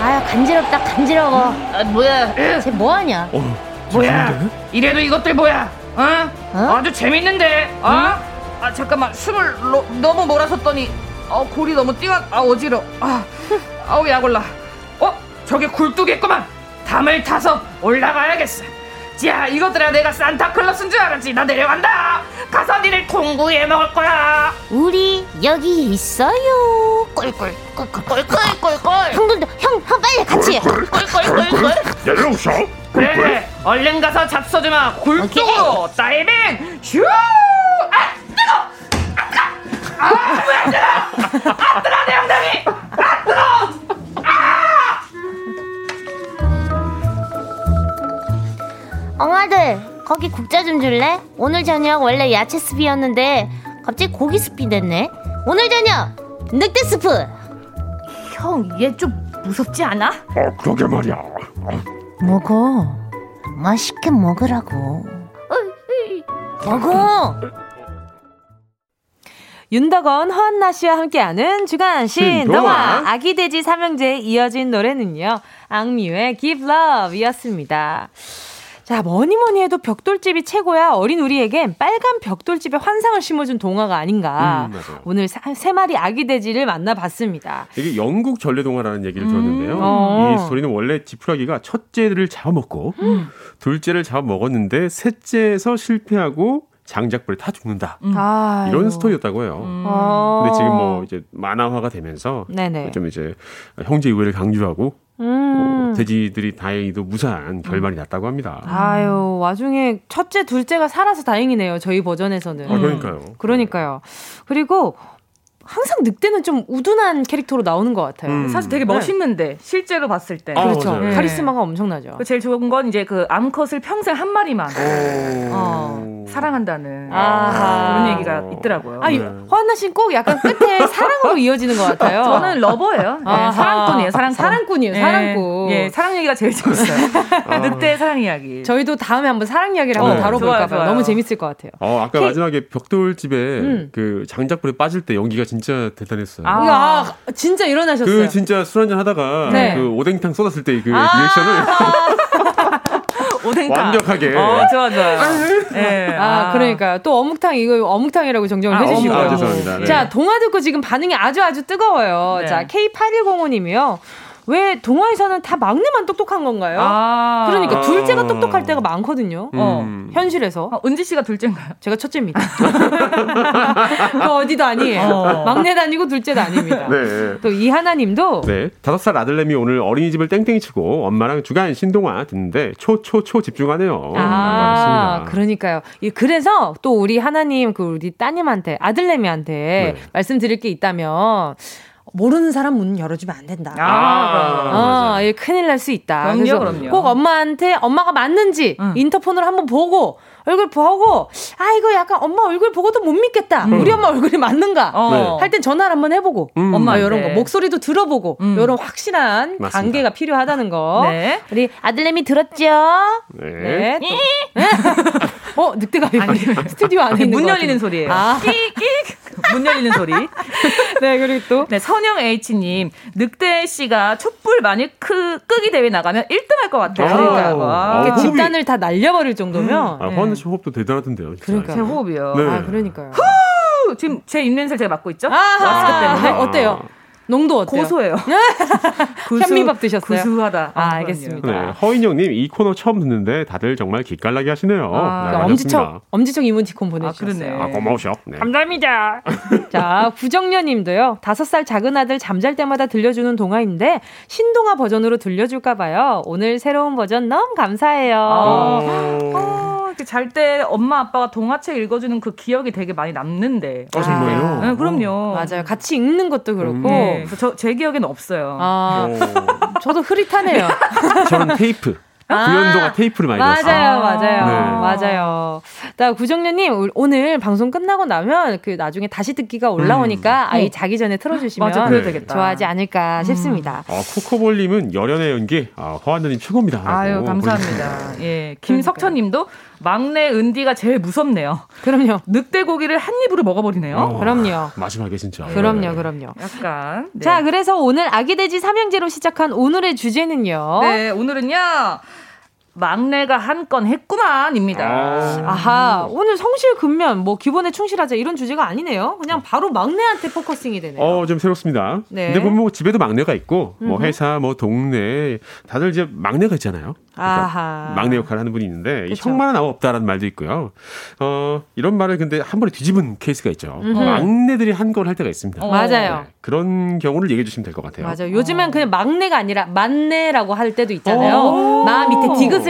아유, 간지럽다, 간지러워. 뭐야? 쟤 뭐하냐? 뭐야? 재밌는데? 이래도 이것들 뭐야? 아주 재밌는데. 아 잠깐만, 숨을 너무 몰아섰더니 골이 너무 띵한. 어지러. 아우 약올라. 저게 굴뚝이겠구만. 담을 타서 올라가야겠어. 자, 이것들아, 내가 산타클로스인 줄 알았지. 나 내려간다. 가서 니를 통구이해 먹을 거야. 우리 여기 있어요. 꿀꿀 꿀꿀 꿀꿀. 형들도 형 빨리 같이. 꿀꿀. 내려오셔. 그래, 얼른 가서 잡숴주마. 굴뚝으로 다이빙. 슈. 아 뜨거. 왜 뜨거? 아 뜨거, 내 엉덩이. 아 뜨거. 엉아들, 거기 국자 좀 줄래? 오늘 저녁 원래 야채 스프였는데 갑자기 고기 스프 됐네. 오늘 저녁 늑대 스프. 형, 얘 좀 무섭지 않아? 그러게 말이야. 먹어. 맛있게 먹으라고. 먹어. 윤덕원, 허한나 씨와 함께하는 주간 신동화. 아기 돼지 삼형제에 이어진 노래는요, 악뮤의 Give Love 이었습니다. 자, 뭐니뭐니 해도 벽돌집이 최고야. 어린 우리에겐 빨간 벽돌집에 환상을 심어준 동화가 아닌가. 오늘 세 마리 아기 돼지를 만나봤습니다. 이게 영국 전래동화라는 얘기를 들었는데요. 이 스토리는 원래 지푸라기가 첫째를 잡아먹고 둘째를 잡아먹었는데 셋째에서 실패하고 장작불에 타 죽는다. 이런 스토리였다고 해요. 근데 지금 뭐 이제 만화화가 되면서 네네. 좀 이제 형제 우애를 강조하고 돼지들이 다행히도 무사한 결말이 났다고 합니다. 아유, 와중에 첫째, 둘째가 살아서 다행이네요. 저희 버전에서는. 아, 그러니까요. 그러니까요. 그리고 항상 늑대는 좀 우둔한 캐릭터로 나오는 것 같아요. 사실 되게 멋있는데 네. 실제로 봤을 때 아, 그렇죠. 네. 카리스마가 엄청나죠. 제일 좋은 건 이제 그 암컷을 평생 한 마리만 사랑한다는 그런 얘기가 있더라고요. 아, 네. 허한나 씨는 꼭 약간 끝에 사랑으로 이어지는 것 같아요. 저는 러버예요. 네, 사랑꾼이에요. 사랑꾼이에요. 사랑꾼. 예, 네. 네, 사랑 얘기가 제일 재밌어요. 늑대의 사랑 이야기. 저희도 다음에 한번 사랑 이야기를 한번 다뤄볼까 봐요. 너무 재밌을 것 같아요. 아까 마지막에 벽돌집에 그 장작불에 빠질 때 연기가 진짜 대단했어요. 진짜 일어나셨어요. 그 진짜 술 한잔 하다가 네. 그 오뎅탕 쏟았을 때 그 리액션을. 오뎅탕. 완벽하게. 좋아. 네. 그러니까요. 또 어묵탕, 이거 어묵탕이라고 정정을 해주시고요. 죄송합니다. 네. 자, 동화 듣고 지금 반응이 아주 뜨거워요. 네. 자, K8105님이요. 왜 동화에서는 다 막내만 똑똑한 건가요? 그러니까 둘째가 똑똑할 때가 많거든요. 현실에서. 은지 씨가 둘째인가요? 제가 첫째입니다. 어디도 아니에요. 막내도 아니고 둘째도 아닙니다. 네. 또 이하나님도 5살 아들내미 오늘 어린이집을 땡땡이 치고 엄마랑 주간 신동화 듣는데 초초초 집중하네요. 맞습니다. 그러니까요. 그래서 또 우리 하나님 그 우리 따님한테 아들내미한테 말씀드릴 게 있다면. 모르는 사람 문 열어주면 안 된다. 예, 큰일 날 수 있다. 그럼요. 꼭 엄마한테 엄마가 맞는지 인터폰으로 한번 보고 얼굴 보고 이거 약간 엄마 얼굴 보고도 못 믿겠다. 우리 엄마 얼굴이 맞는가 할 땐 전화를 한번 해보고 엄마 이런 거 목소리도 들어보고 이런 확실한 맞습니다. 관계가 필요하다는 거. 네. 우리 아들내미 들었죠? 네. 늑대가 스튜디오 안에 있는 문 열리는 소리예요. 문 열리는 소리. 네, 그리고 또 선영 H님 늑대 씨가 촛불 마늘 끄기 대회 나가면 1등 할 것 같아요. 그러니까 집단을 다 날려버릴 정도면. 허한나 씨 호흡도 대단하던데요. 그러니까 제 호흡이요. 네. 그러니까요. 후! 지금 제 입냄새를 제가 맡고 있죠? 마스크 때문에. 어때요? 농도 어때요? 고소해요. 현미밥 드셨어요? 구수하다. 알겠습니다. 네, 허인영님 이 코너 처음 듣는데 다들 정말 기깔나게 하시네요. 엄지척 이모티콘 보내주셨어요. 고마우셔. 네. 감사합니다. 자, 구정녀님도요. 5살 작은 아들 잠잘 때마다 들려주는 동화인데 신동화 버전으로 들려줄까 봐요. 오늘 새로운 버전 너무 감사해요. 잘 때 엄마 아빠가 동화책 읽어주는 그 기억이 되게 많이 남는데. 정말요? 네, 그럼요. 맞아요. 같이 읽는 것도 그렇고. 네. 제 기억에는 없어요. 저도 흐릿하네요. 저는 테이프. 구연동화 테이프를 많이 봤어요. 맞아요. 구정녀님 오늘 방송 끝나고 나면 그 나중에 다시 듣기가 올라오니까 아이 자기 전에 틀어주시면 좋아하지 않을까 싶습니다. 코코볼님은 열연의 연기 허한나님 최고입니다. 아유, 감사합니다. 예, 김석천님도 막내 은디가 제일 무섭네요. 그럼요. 늑대 고기를 한 입으로 먹어버리네요. 그럼요. 마지막에 진짜. 그럼요. 약간. 네. 자, 그래서 오늘 아기 돼지 삼형제로 시작한 오늘의 주제는요. 네, 오늘은요. 막내가 한 건 했구만입니다. 오늘 성실근면 기본에 충실하자 이런 주제가 아니네요. 그냥 바로 막내한테 포커싱이 되네요. 좀 새롭습니다. 네. 근데 보면 집에도 막내가 있고 회사 동네 다들 이제 막내가 있잖아요. 그러니까 막내 역할을 하는 분이 있는데 형만은 아무 없다라는 말도 있고요. 이런 말을 근데 한 번에 뒤집은 케이스가 있죠. 막내들이 한 걸 할 때가 있습니다. 맞아요. 네. 그런 경우를 얘기해 주시면 될 것 같아요. 맞아요. 요즘엔 그냥 막내가 아니라 만내라고 할 때도 있잖아요. 마 밑에 디귿을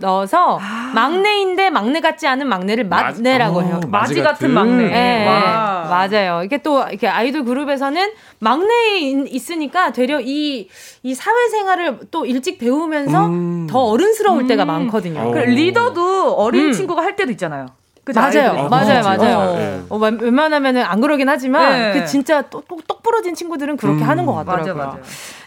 넣어서 막내인데 막내 같지 않은 막내를 맞네라고 해요. 마지 같은 막내. 네. 맞아요. 이게 또 이렇게 아이돌 그룹에서는 막내에 있으니까 되려 이 사회생활을 또 일찍 배우면서 더 어른스러울 때가 많거든요. 리더도 어린 친구가 할 때도 있잖아요. 맞아요. 웬만하면은 안 그러긴 하지만 그 진짜 똑 부러진 친구들은 그렇게 하는 것 같더라고요. 맞아요.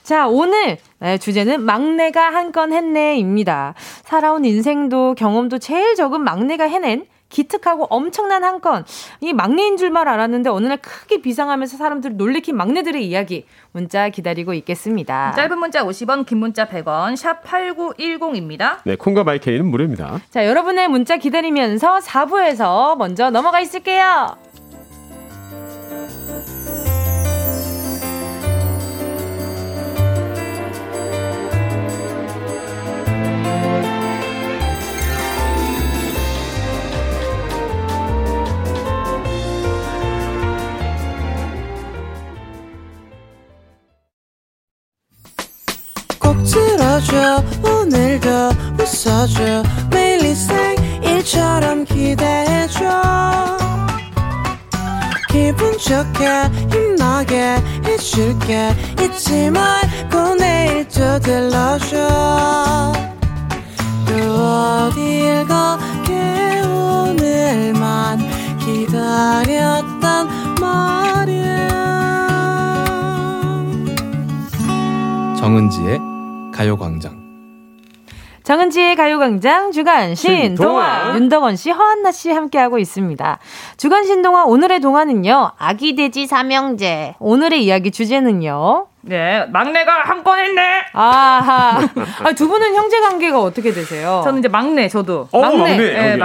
자, 오늘 주제는 막내가 한 건 했네입니다. 살아온 인생도 경험도 제일 적은 막내가 해낸 기특하고 엄청난 한 건. 이 막내인 줄만 알았는데 어느 날 크게 비상하면서 사람들을 놀래킨 막내들의 이야기. 문자 기다리고 있겠습니다. 짧은 문자 50원, 긴 문자 100원, 샵 8910입니다. 네, 콩과 마이케이는 무료입니다. 자, 여러분의 문자 기다리면서 4부에서 먼저 넘어가 있을게요. 꼭 들어줘. 오늘도 웃어줘. 매일 이 생일처럼 기대해줘. 기분 좋게 힘나게 해줄게. 잊지 말고 내일 또 들러줘. 또 어딜 가게 오늘만 기다렸단 말이야. 정은지의 가요광장. 정은지의 가요광장 주간 신동화 윤덕원 씨, 허한나 씨 함께하고 있습니다. 주간 신동화 오늘의 동화는요. 아기 돼지 삼형제. 오늘의 이야기 주제는요. 네, 막내가 한 건 했네. 아하. 아, 두 분은 형제 관계가 어떻게 되세요? 저는 이제 막내, 저도. 막내.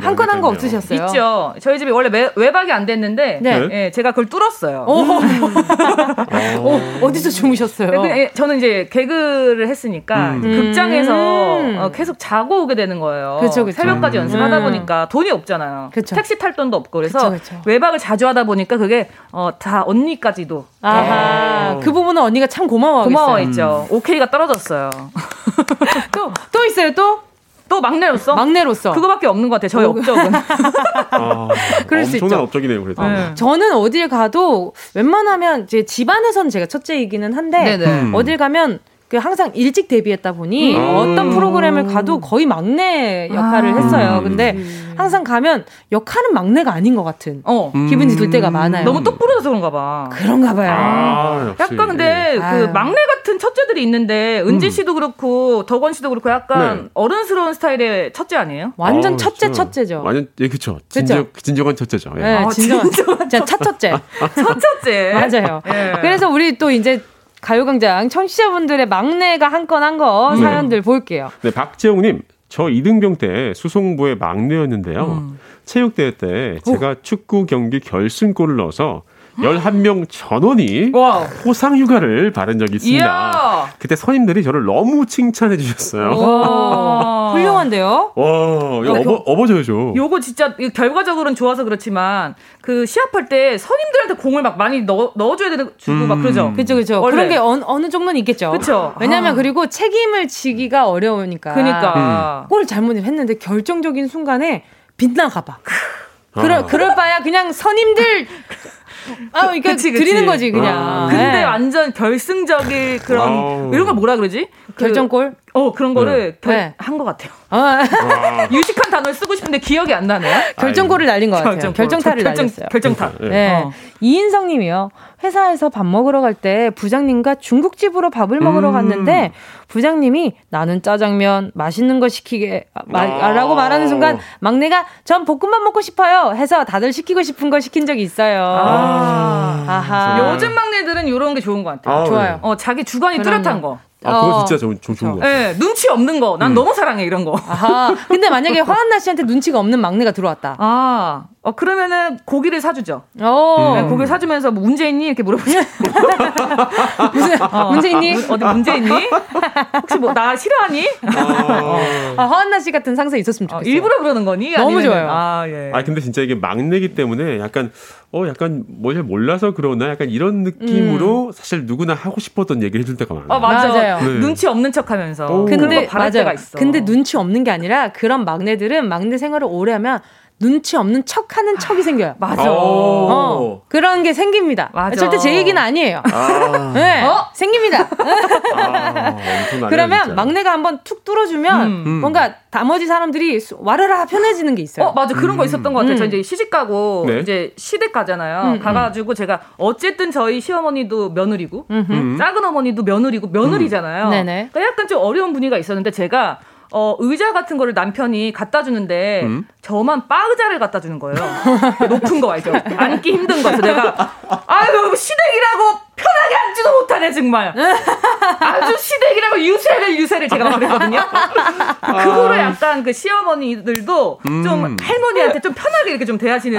한 건 한 거 없으셨어요? 있죠. 저희 집이 원래 외박이 안 됐는데, 네. 예, 제가 그걸 뚫었어요. 어디서 주무셨어요? 네, 저는 이제 개그를 했으니까 극장에서 계속 자고 오게 되는 거예요. 그쵸. 새벽까지 연습하다 보니까 돈이 없잖아요. 그쵸. 택시 탈 돈도 없고 그래서 그쵸. 외박을 자주 하다 보니까 그게 다 언니까지도. 아하. 그 부분은 언니가 참 고마워하겠어요. 고마워했죠. 오케이가 떨어졌어요. 또 있어요, 또? 또 막내로서 그거밖에 없는 것 같아요. 저희 업적은. 그럴 수 있죠. 엄청난 업적이네요. 그래도 저는 어딜 가도 웬만하면 이제 집안에서는 제가 첫째이기는 한데 어딜 가면 항상 일찍 데뷔했다 보니 어떤 프로그램을 가도 거의 막내 역할을 했어요. 근데 항상 가면 역할은 막내가 아닌 것 같은 기분이 들 때가 많아요. 너무 똑부러져서 그런가 봐. 그런가 봐요. 약간 근데 그 막내 같은 첫째들이 있는데 은지 씨도 그렇고 덕원 씨도 그렇고 약간 어른스러운 스타일의 첫째 아니에요? 완전 첫째죠. 완전 예, 그렇죠. 진정한 첫째죠. 예. 네, 진정한 첫째. 첫째. 맞아요. 예. 그래서 우리 또 이제 가요광장 청취자분들의 막내가 한 건 사연들 볼게요. 네, 박재용님, 저 이등병 때 수송부의 막내였는데요. 체육대회 때 제가 축구 경기 결승골을 넣어서 11명 전원이 포상휴가를 받은 적이 있습니다. 이야. 그때 선임들이 저를 너무 칭찬해 주셨어요. 훌륭한데요? 업어줘야죠. 요거 진짜 결과적으로는 좋아서 그렇지만 그 시합할 때 선임들한테 공을 막 많이 넣어줘야 되는 주고 막 그러죠. 그렇죠. 그런 게 어느 정도는 있겠죠. 그렇죠. 왜냐하면 그리고 책임을 지기가 어려우니까. 그러니까 골 잘못 했는데 결정적인 순간에 빛나가 봐. 그럴 바야 그냥 선임들. 그러니까 그치. 드리는 거지 그냥. 근데 완전 결승적인 그런 이런 걸 뭐라 그러지? 결정골? 그런 거를 한 것 같아요. 유식한 단어를 쓰고 싶은데 기억이 안 나네요. 결정골을 날린 것 같아요. 결정타를 날렸어요. 결정타. 네. 이인성님이요. 회사에서 밥 먹으러 갈 때 부장님과 중국집으로 밥을 먹으러 갔는데 부장님이 나는 짜장면 맛있는 거 시키게 라고 말하는 순간 막내가 전 볶음밥 먹고 싶어요 해서 다들 시키고 싶은 걸 시킨 적이 있어요. 아하. 요즘 막내들은 이런 게 좋은 것 같아요. 좋아요. 자기 주관이 뚜렷한 거. 그거 진짜 좋은 거. 네, 눈치 없는 거. 난 너무 사랑해, 이런 거. 아하. 근데 만약에 허한나 씨한테 눈치가 없는 막내가 들어왔다. 그러면은 고기를 사주죠. 네, 고기를 사주면서 뭐 문제 있니? 이렇게 물어보죠. 문제 있니? 어디 문제 있니? 혹시 뭐 나 싫어하니? 허한나 씨 같은 상사 있었으면 좋겠어요. 일부러 그러는 거니? 너무 아니면은, 좋아요. 예. 근데 진짜 이게 막내기 때문에 약간 약간 뭐 잘 몰라서 그러나 약간 이런 느낌으로 사실 누구나 하고 싶었던 얘기를 해줄 때가 많아요. 맞아요. 네. 눈치 없는 척하면서. 근데 바랄 때가 있어. 근데 눈치 없는 게 아니라 그런 막내들은 막내 생활을 오래 하면 눈치 없는 척하는 척이 생겨요. 맞아. 그런 게 생깁니다. 맞아. 절대 제 얘기는 아니에요. 네, 생깁니다. 그러면 진짜. 막내가 한번 툭 뚫어주면 뭔가 나머지 사람들이 와르라 편해지는 게 있어요. 맞아. 그런 거 있었던 것 같아요. 저 이제 시집 가고 이제 시댁 가잖아요. 가가지고 제가 어쨌든 저희 시어머니도 며느리고 작은 어머니도 며느리고 며느리잖아요. 그러니까 약간 좀 어려운 분위기가 있었는데 제가 의자 같은 거를 남편이 갖다 주는데 저만 바 의자를 갖다 주는 거예요. 높은 거 알죠? 앉기 힘든 거죠. 내가 시댁이라고 편하게 앉지도 못하네 정말. 아주 시댁이라고 유세를 제가 막 그랬거든요. 그거를 약간 그 시어머니들도 좀 할머니한테 좀 편하게 이렇게 좀 대하시게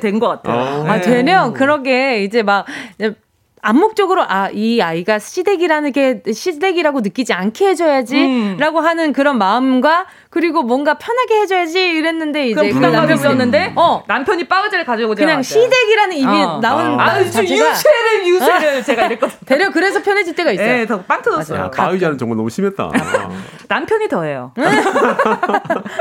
된 것 같아요. 되면 그러게 이제 막. 암묵적으로 이 아이가 시댁이라고 느끼지 않게 해줘야지라고 하는 그런 마음과 그리고 뭔가 편하게 해줘야지 이랬는데 이제 부담감이 있었는데 남편이 빠우제를 가져오자 그냥 시댁이라는 입이 나오는 자체가 유세를 제가 이랬거든요. 대려 그래서 편해질 때가 있어요. 네, 더 빵 터졌어요. 빠우자는 정말 너무 심했다. 남편이 더해요.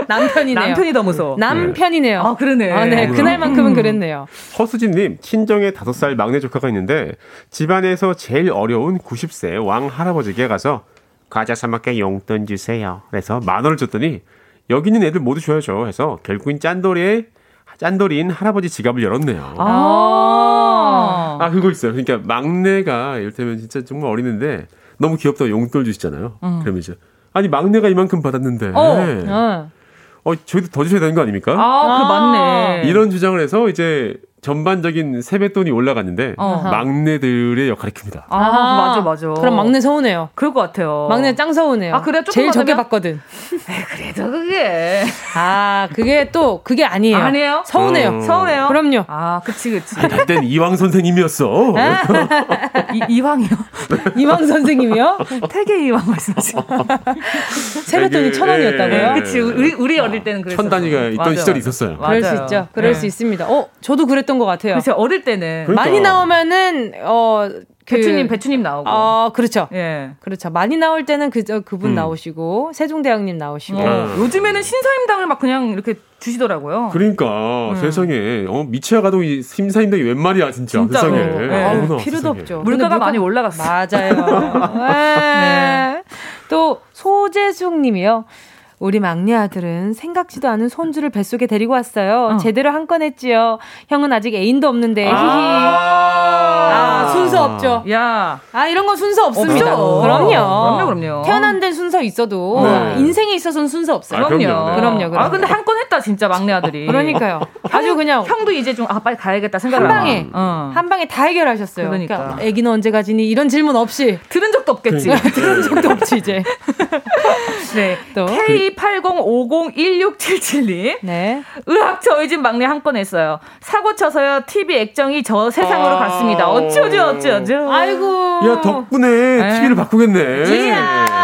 남편이네요. 남편이 더 무서워. 남편이네요. 아 그러네. 아, 네. 그날만큼은 그랬네요. 허수진님 친정에 5살 막내 조카가 있는데 집안에서 제일 어려운 90세 왕 할아버지께 가서 과자 사 먹게 용돈 주세요. 그래서 10,000원을 줬더니 여기 있는 애들 모두 줘야죠. 해서 결국엔 짠돌이인 할아버지 지갑을 열었네요. 아 그거 있어요. 그러니까 막내가 이를테면 진짜 정말 어리는데 너무 귀엽다고 용돈 주시잖아요. 그러면 이제 아니 막내가 이만큼 받았는데 저희도 더 주셔야 되는 거 아닙니까? 아 그거 맞네. 이런 주장을 해서 이제 전반적인 세뱃돈이 올라갔는데 막내들의 역할이 큽니다. 맞아. 그럼 막내 서운해요. 그럴 것 같아요. 막내 짱 서운해요. 아 그래 제일 적게 받거든. 그래도 그게 그게 아니에요. 아니에요? 서운해요. 그럼요. 아 그치. 그땐 이왕 선생님이었어. 이왕이요? 이왕 선생님이요? 태계 이왕 말씀하시고 세뱃돈이 1,000원이었다고요? 그치. 우리 어릴 때는 그랬어요. 1,000단위가 있던 시절이 있었어요. 맞아요. 그럴 수 있죠. 그럴 수 있습니다. 저도 그랬던 것 같아요. 그래서 어릴 때는 많이 나오면은 배추님 나오고. 그렇죠. 예. 그렇죠. 많이 나올 때는 그분 나오시고 세종대왕님 나오시고. 요즘에는 신사임당을 막 그냥 이렇게 주시더라고요. 그러니까 세상에 미치아 가동이 신사임당이 웬 말이야 진짜. 세상에. 네. 아무나 필요도 세상에. 없죠. 물가가 많이 올라갔어. 맞아요. 또 소재숙님이요. 우리 막내 아들은 생각지도 않은 손주를 뱃속에 데리고 왔어요. 제대로 한 건 했지요. 형은 아직 애인도 없는데 히히. 순서 없죠. 야, 이런 건 순서 없습니다. 그럼요. 태어난 데는 순서 있어도 인생에 있어서는 순서 없어요. 그럼요. 근데 한 건 했다 진짜 막내 아들이. 그러니까요. 아주 그냥 형도 이제 좀 빨리 가야겠다 생각을 한 방에 다 해결하셨어요. 그러니까 애기는 언제 가지니 이런 질문 없이 들은 적도 없겠지. 들은 적도 없지 이제. 네. 또 K80501677님. 네. 으악, 저희 집 막내 한 건 했어요. 사고 쳐서요. TV 액정이 저 세상으로 갔습니다. 어쩌죠. 아이고. 야, 덕분에 TV를 바꾸겠네.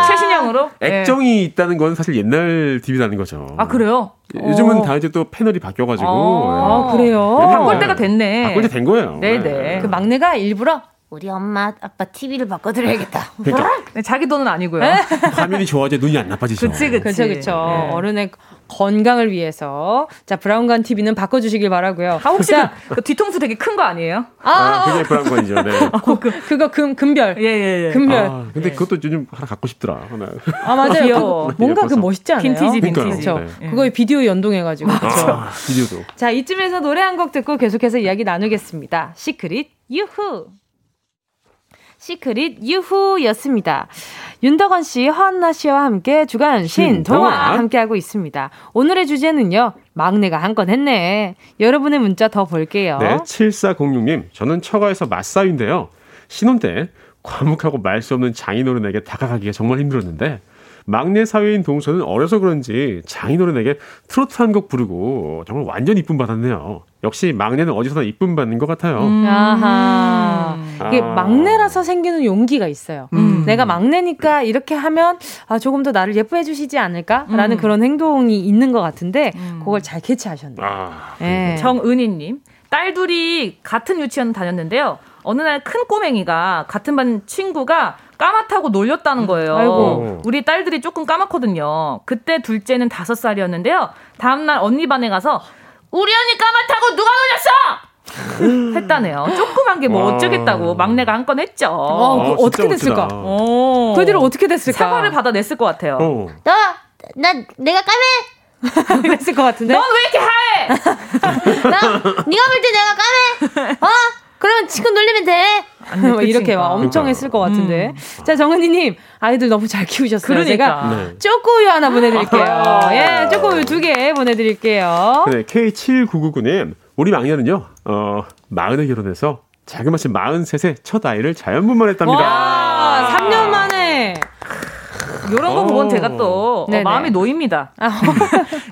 최신형으로? 액정이 있다는 건 사실 옛날 TV라는 거죠. 아, 그래요? 요즘은 다 이제 또 패널이 바뀌어가지고. 그래요? 바꿀 때가 됐네. 바꿀 때 된 거예요. 네네. 그 막내가 일부러 우리 엄마 아빠 TV를 바꿔드려야겠다. 그러니까. 자기 돈은 아니고요. 화면이 좋아져 눈이 안 나빠지죠. 그렇죠. 네. 어른의 건강을 위해서 자 브라운관 TV는 바꿔주시길 바라고요. 혹시 그 뒤통수 되게 큰 거 아니에요? 그게 브라운관이죠. 네. 그거 금별. 예예예. 금별. 근데 그것도 요즘 하나 갖고 싶더라. 맞아요. 뭔가 그 멋있지 않아요? 빈티지. 그렇죠. 네. 그거에 비디오 연동해가지고. 비디오도. 자 이쯤에서 노래 한 곡 듣고 계속해서 이야기 나누겠습니다. 시크릿 유후. 시크릿 유후였습니다. 윤덕원 씨, 허한나 씨와 함께 주간 신동화 함께하고 있습니다. 오늘의 주제는요. 막내가 한 건 했네. 여러분의 문자 더 볼게요. 네, 7406님. 저는 처가에서 맞사위인데요. 신혼 때 과묵하고 말 수 없는 장인어른에게 다가가기가 정말 힘들었는데 막내 사위인 동서는 어려서 그런지 장인어른에게 트로트 한 곡 부르고 정말 완전 이쁨 받았네요. 역시 막내는 어디서나 이쁨 받는 것 같아요. 이게 막내라서 생기는 용기가 있어요. 내가 막내니까 이렇게 하면 조금 더 나를 예뻐해 주시지 않을까라는 그런 행동이 있는 것 같은데 그걸 잘 캐치하셨네요. 네. 정은희님. 딸 둘이 같은 유치원 다녔는데요. 어느 날 큰 꼬맹이가 같은 반 친구가 까맣다고 놀렸다는 거예요. 아이고. 우리 딸들이 조금 까맣거든요. 그때 둘째는 5살이었는데요. 다음날 언니 반에 가서 우리 언니 까맣다고 누가 놀렸어! 했다네요. 조그만 게 뭐 어쩌겠다고 막내가 한 건 했죠. 어떻게 됐을까? 그들은 어떻게 됐을까? 사과를 받아냈을 것 같아요. 내가 까매! 그랬을 것 같은데? 넌 왜 이렇게 하해? 네가 볼 때 내가 까매? 그러면 치고 놀리면 돼. 이렇게 막 엄청 했을 것 같은데. 자, 정은이님 아이들 너무 잘 키우셨어요. 제가 쪼꼬우유 하나 보내드릴게요. 쪼꼬우유 2개 보내드릴게요. 네, K7999님 우리 막내는요 40에 결혼해서 자그마치 43에 첫 아이를 자연분만했답니다. 3년 만에. 이런 거 보면 제가 또 마음이 놓입니다.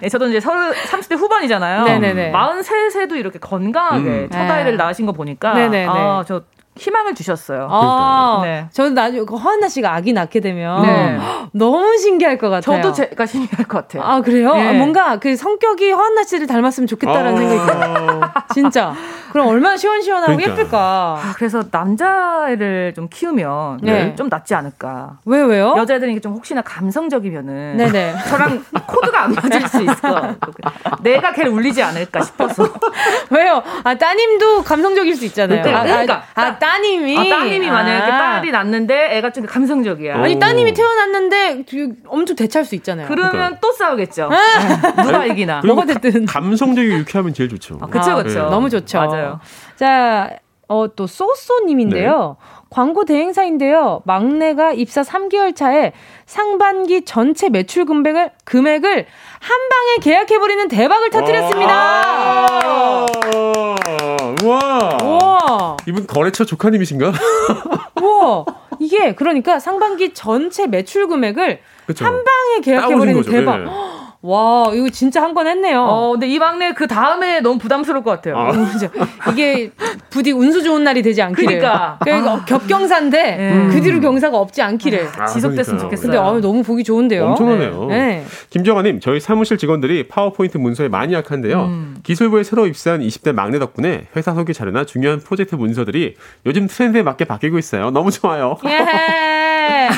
네, 저도 이제 30대 후반이잖아요. 43세도 이렇게 건강하게 첫 아이를 낳으신 거 보니까 저 희망을 주셨어요. 아, 네. 저는 나중에 허한나 씨가 아기 낳게 되면 네. 너무 신기할 것 같아요. 저도 제가 신기할 것 같아요. 아, 그래요? 네. 아, 뭔가 그 성격이 허한나 씨를 닮았으면 좋겠다라는 생각이 들어요. 진짜. 그럼 얼마나 시원시원하고 그러니까. 예쁠까. 아, 그래서 남자애를 좀 키우면 네. 좀 낫지 않을까. 왜요? 여자애들은 이게 좀 혹시나 감성적이면은 네네. 저랑 코드가 안 맞을 수 있어. 내가 걔를 울리지 않을까 싶어서. 왜요? 아, 따님도 감성적일 수 있잖아요. 그러니까. 따님이 만약에 딸이 낳는데 애가 좀 감성적이야. 아니 따님이 태어났는데 엄청 대처할 수 있잖아요. 그러면 또 싸우겠죠. 누가 이기나. 뭐가 됐든 감성적이 유쾌하면 제일 좋죠. 그렇죠. 네. 너무 좋죠. 맞아요. 자, 또 소소님인데요. 네. 광고 대행사인데요. 막내가 입사 3개월 차에 상반기 전체 매출 금액을 한 방에 계약해버리는 대박을 터뜨렸습니다. 우와. 이분 거래처 조카님이신가? 우와. 이게 그러니까 상반기 전체 매출 금액을 그쵸. 한 방에 계약해버리는 대박. 네. 와, 이거 진짜 한 건 했네요. 근데 이 막내 그 다음에 너무 부담스러울 것 같아요. 이게 부디 운수 좋은 날이 되지 않기를. 그러니까 겹경사인데 그 뒤로 경사가 없지 않기를. 지속됐으면 좋겠어요. 근데 너무 보기 좋은데요. 엄청나네요. 네. 김정아님, 저희 사무실 직원들이 파워포인트 문서에 많이 약한데요. 기술부에 새로 입사한 20대 막내 덕분에 회사 소개 자료나 중요한 프로젝트 문서들이 요즘 트렌드에 맞게 바뀌고 있어요. 너무 좋아요. 예.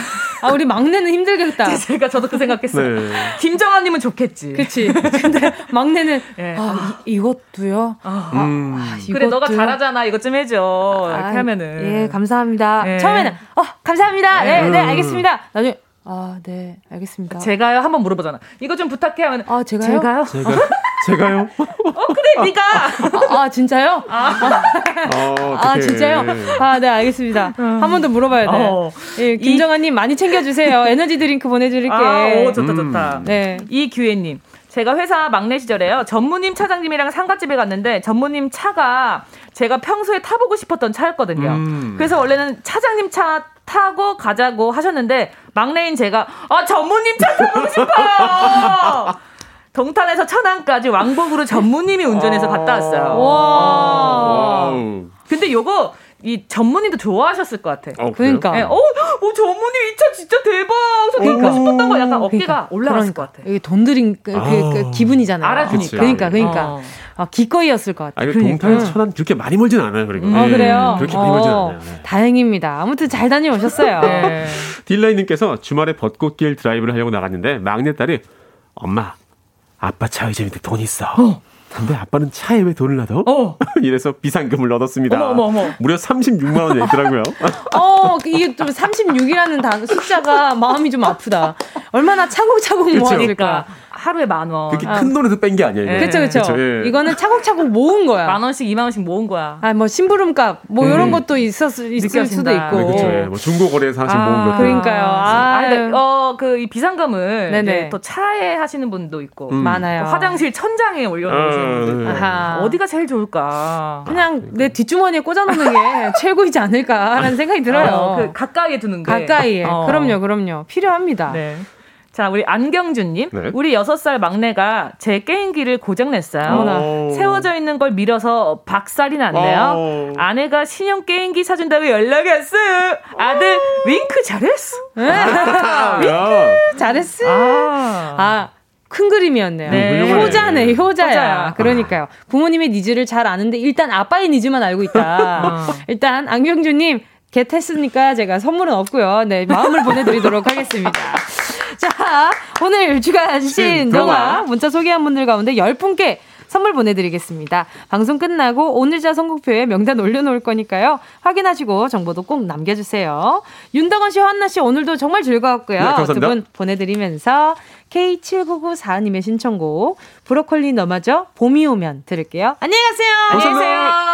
우리 막내는 힘들겠다. 저도 그 생각했어요. 네. 김정아님은 좋겠지. 그치. 근데 막내는, 네. 이것도요? 그래, 너가 잘하잖아. 이것 좀 해줘. 이렇게 하면은. 예, 감사합니다. 네. 처음에는, 감사합니다. 네, 알겠습니다. 나중에, 네, 알겠습니다. 제가요? 한번 물어보잖아. 이거 좀 부탁해 하면. 제가요? 제가요? 그래, 니가! 진짜요? 진짜요? 네, 알겠습니다. 한 번 더 물어봐야 돼. 예, 김정아님 많이 챙겨주세요. 에너지 드링크 보내드릴게요. 좋다. 네. 이규혜님. 제가 회사 막내 시절에요. 전무님 차장님이랑 상가집에 갔는데 전무님 차가 제가 평소에 타보고 싶었던 차였거든요. 그래서 원래는 차장님 차 타고 가자고 하셨는데 막내인 제가 전무님 차 타보고 싶어요. 동탄에서 천안까지 왕복으로 전무님이 운전해서 갔다 왔어요. 와. 근데 요거 이 전무님도 좋아하셨을 것 같아. 그러니까. 네, 전무님 이 차 진짜 대박. 저 그러니까. 타고 싶었던 거 약간 어깨가 올라갔을 것 같아. 이게 돈 들인 그 기분이잖아요. 알아주니까. 그러니까. 기꺼이였을 것 같아요. 동탄에서 천안 그렇게 많이 멀진 않아요. 그래요? 그렇게 많이 멀진 않아요. 네. 다행입니다. 아무튼 잘 다녀오셨어요. 네. 딜라이님께서 주말에 벚꽃길 드라이브를 하려고 나갔는데 막내딸이 엄마. 아빠 차에 재밌게 돈 있어. 근데 아빠는 차에 왜 돈을 놔둬? 이래서 비상금을 얻었습니다. 무려 36만 원이 있더라고요. 이게 좀 36이라는 숫자가 마음이 좀 아프다. 얼마나 차곡차곡 모아질까. 하루에 10,000원. 그게 큰 돈에서 뺀 게 아니에요. 그렇죠. 예. 이거는 차곡차곡 모은 거야. 10,000원씩, 20,000원씩 모은 거야. 심부름값 이런 것도 있을 수도 있고. 네, 그렇죠. 예. 중고 거래에서 하신 모은 거. 그러니까요. 그러니까, 이 비상금을 또 차에 하시는 분도 있고 많아요. 화장실 천장에 올려놓으시는 분들. 어디가 제일 좋을까? 그냥 내 뒷주머니에 꽂아놓는 게 최고이지 않을까라는 생각이 들어요. 가까이에 두는 게. 가까이에. 그럼요. 필요합니다. 네. 자, 우리 안경준님. 네. 우리 6살 막내가 제 게임기를 고장냈어요. 세워져 있는 걸 밀어서 박살이 났네요. 아내가 신형 게임기 사준다고 연락이 왔어. 아들, 윙크 잘했어. 윙크 잘했어. 큰 그림이었네요. 네. 효자네, 효자야. 그러니까요. 부모님의 니즈를 잘 아는데 일단 아빠의 니즈만 알고 있다. 일단 안경준님, 겟했으니까 제가 선물은 없고요. 네, 마음을 보내드리도록 하겠습니다. 자, 오늘 주간 신 동화 문자 소개한 분들 가운데 10분께 선물 보내드리겠습니다. 방송 끝나고 오늘자 선곡표에 명단 올려놓을 거니까요. 확인하시고 정보도 꼭 남겨주세요. 윤덕원 씨, 허한나 씨 오늘도 정말 즐거웠고요. 네, 감사합니다. 두 분 보내드리면서 K7994님의 신청곡 브로콜리 너마저 봄이 오면 들을게요. 안녕히 가세요. 감사합니다. 안녕히 계세요.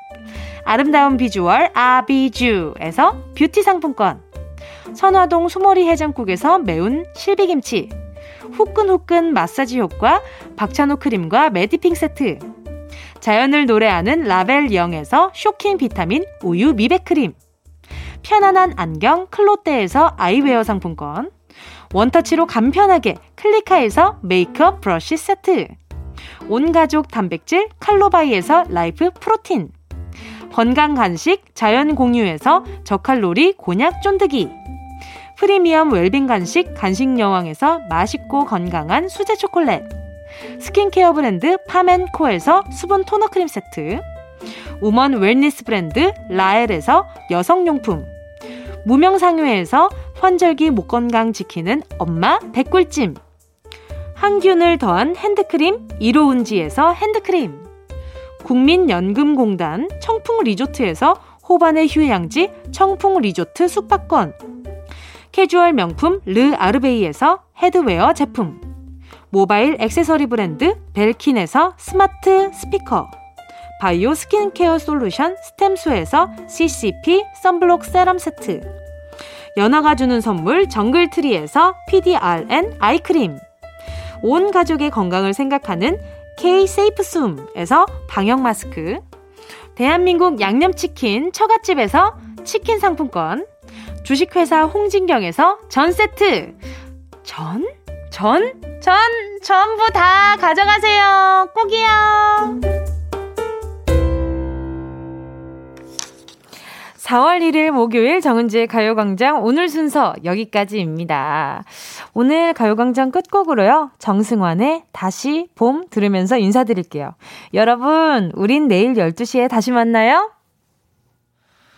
아름다운 비주얼 아비쥬에서 뷰티 상품권, 선화동 수모리 해장국에서 매운 실비김치, 후끈후끈 마사지 효과 박찬호 크림과 메디핑 세트, 자연을 노래하는 라벨 영에서 쇼킹 비타민 우유 미백 크림, 편안한 안경 클로떼에서 아이웨어 상품권, 원터치로 간편하게 클리카에서 메이크업 브러쉬 세트, 온가족 단백질 칼로바이에서 라이프 프로틴, 건강 간식 자연 공유에서 저칼로리 곤약 쫀득이, 프리미엄 웰빙 간식 간식 여왕에서 맛있고 건강한 수제 초콜릿, 스킨케어 브랜드 파멘코에서 수분 토너 크림 세트, 우먼 웰니스 브랜드 라엘에서 여성용품, 무명상회에서 환절기 목건강 지키는 엄마 백꿀찜, 항균을 더한 핸드크림 이로운지에서 핸드크림, 국민연금공단 청풍리조트에서 호반의 휴양지 청풍리조트 숙박권, 캐주얼 명품 르 아르베이에서 헤드웨어 제품, 모바일 액세서리 브랜드 벨킨에서 스마트 스피커, 바이오 스킨케어 솔루션 스템수에서 CCP 선블록 세럼 세트, 연어가 주는 선물 정글트리에서 PDRN 아이크림, 온 가족의 건강을 생각하는 K-세이프숨에서 방역마스크, 대한민국 양념치킨 처갓집에서 치킨 상품권, 주식회사 홍진경에서 전세트, 전부 다 가져가세요. 꼭이요. 4월 1일 목요일 정은지의 가요광장 오늘 순서 여기까지입니다. 오늘 가요광장 끝곡으로요, 정승환의 다시 봄 들으면서 인사드릴게요. 여러분, 우린 내일 12시에 다시 만나요.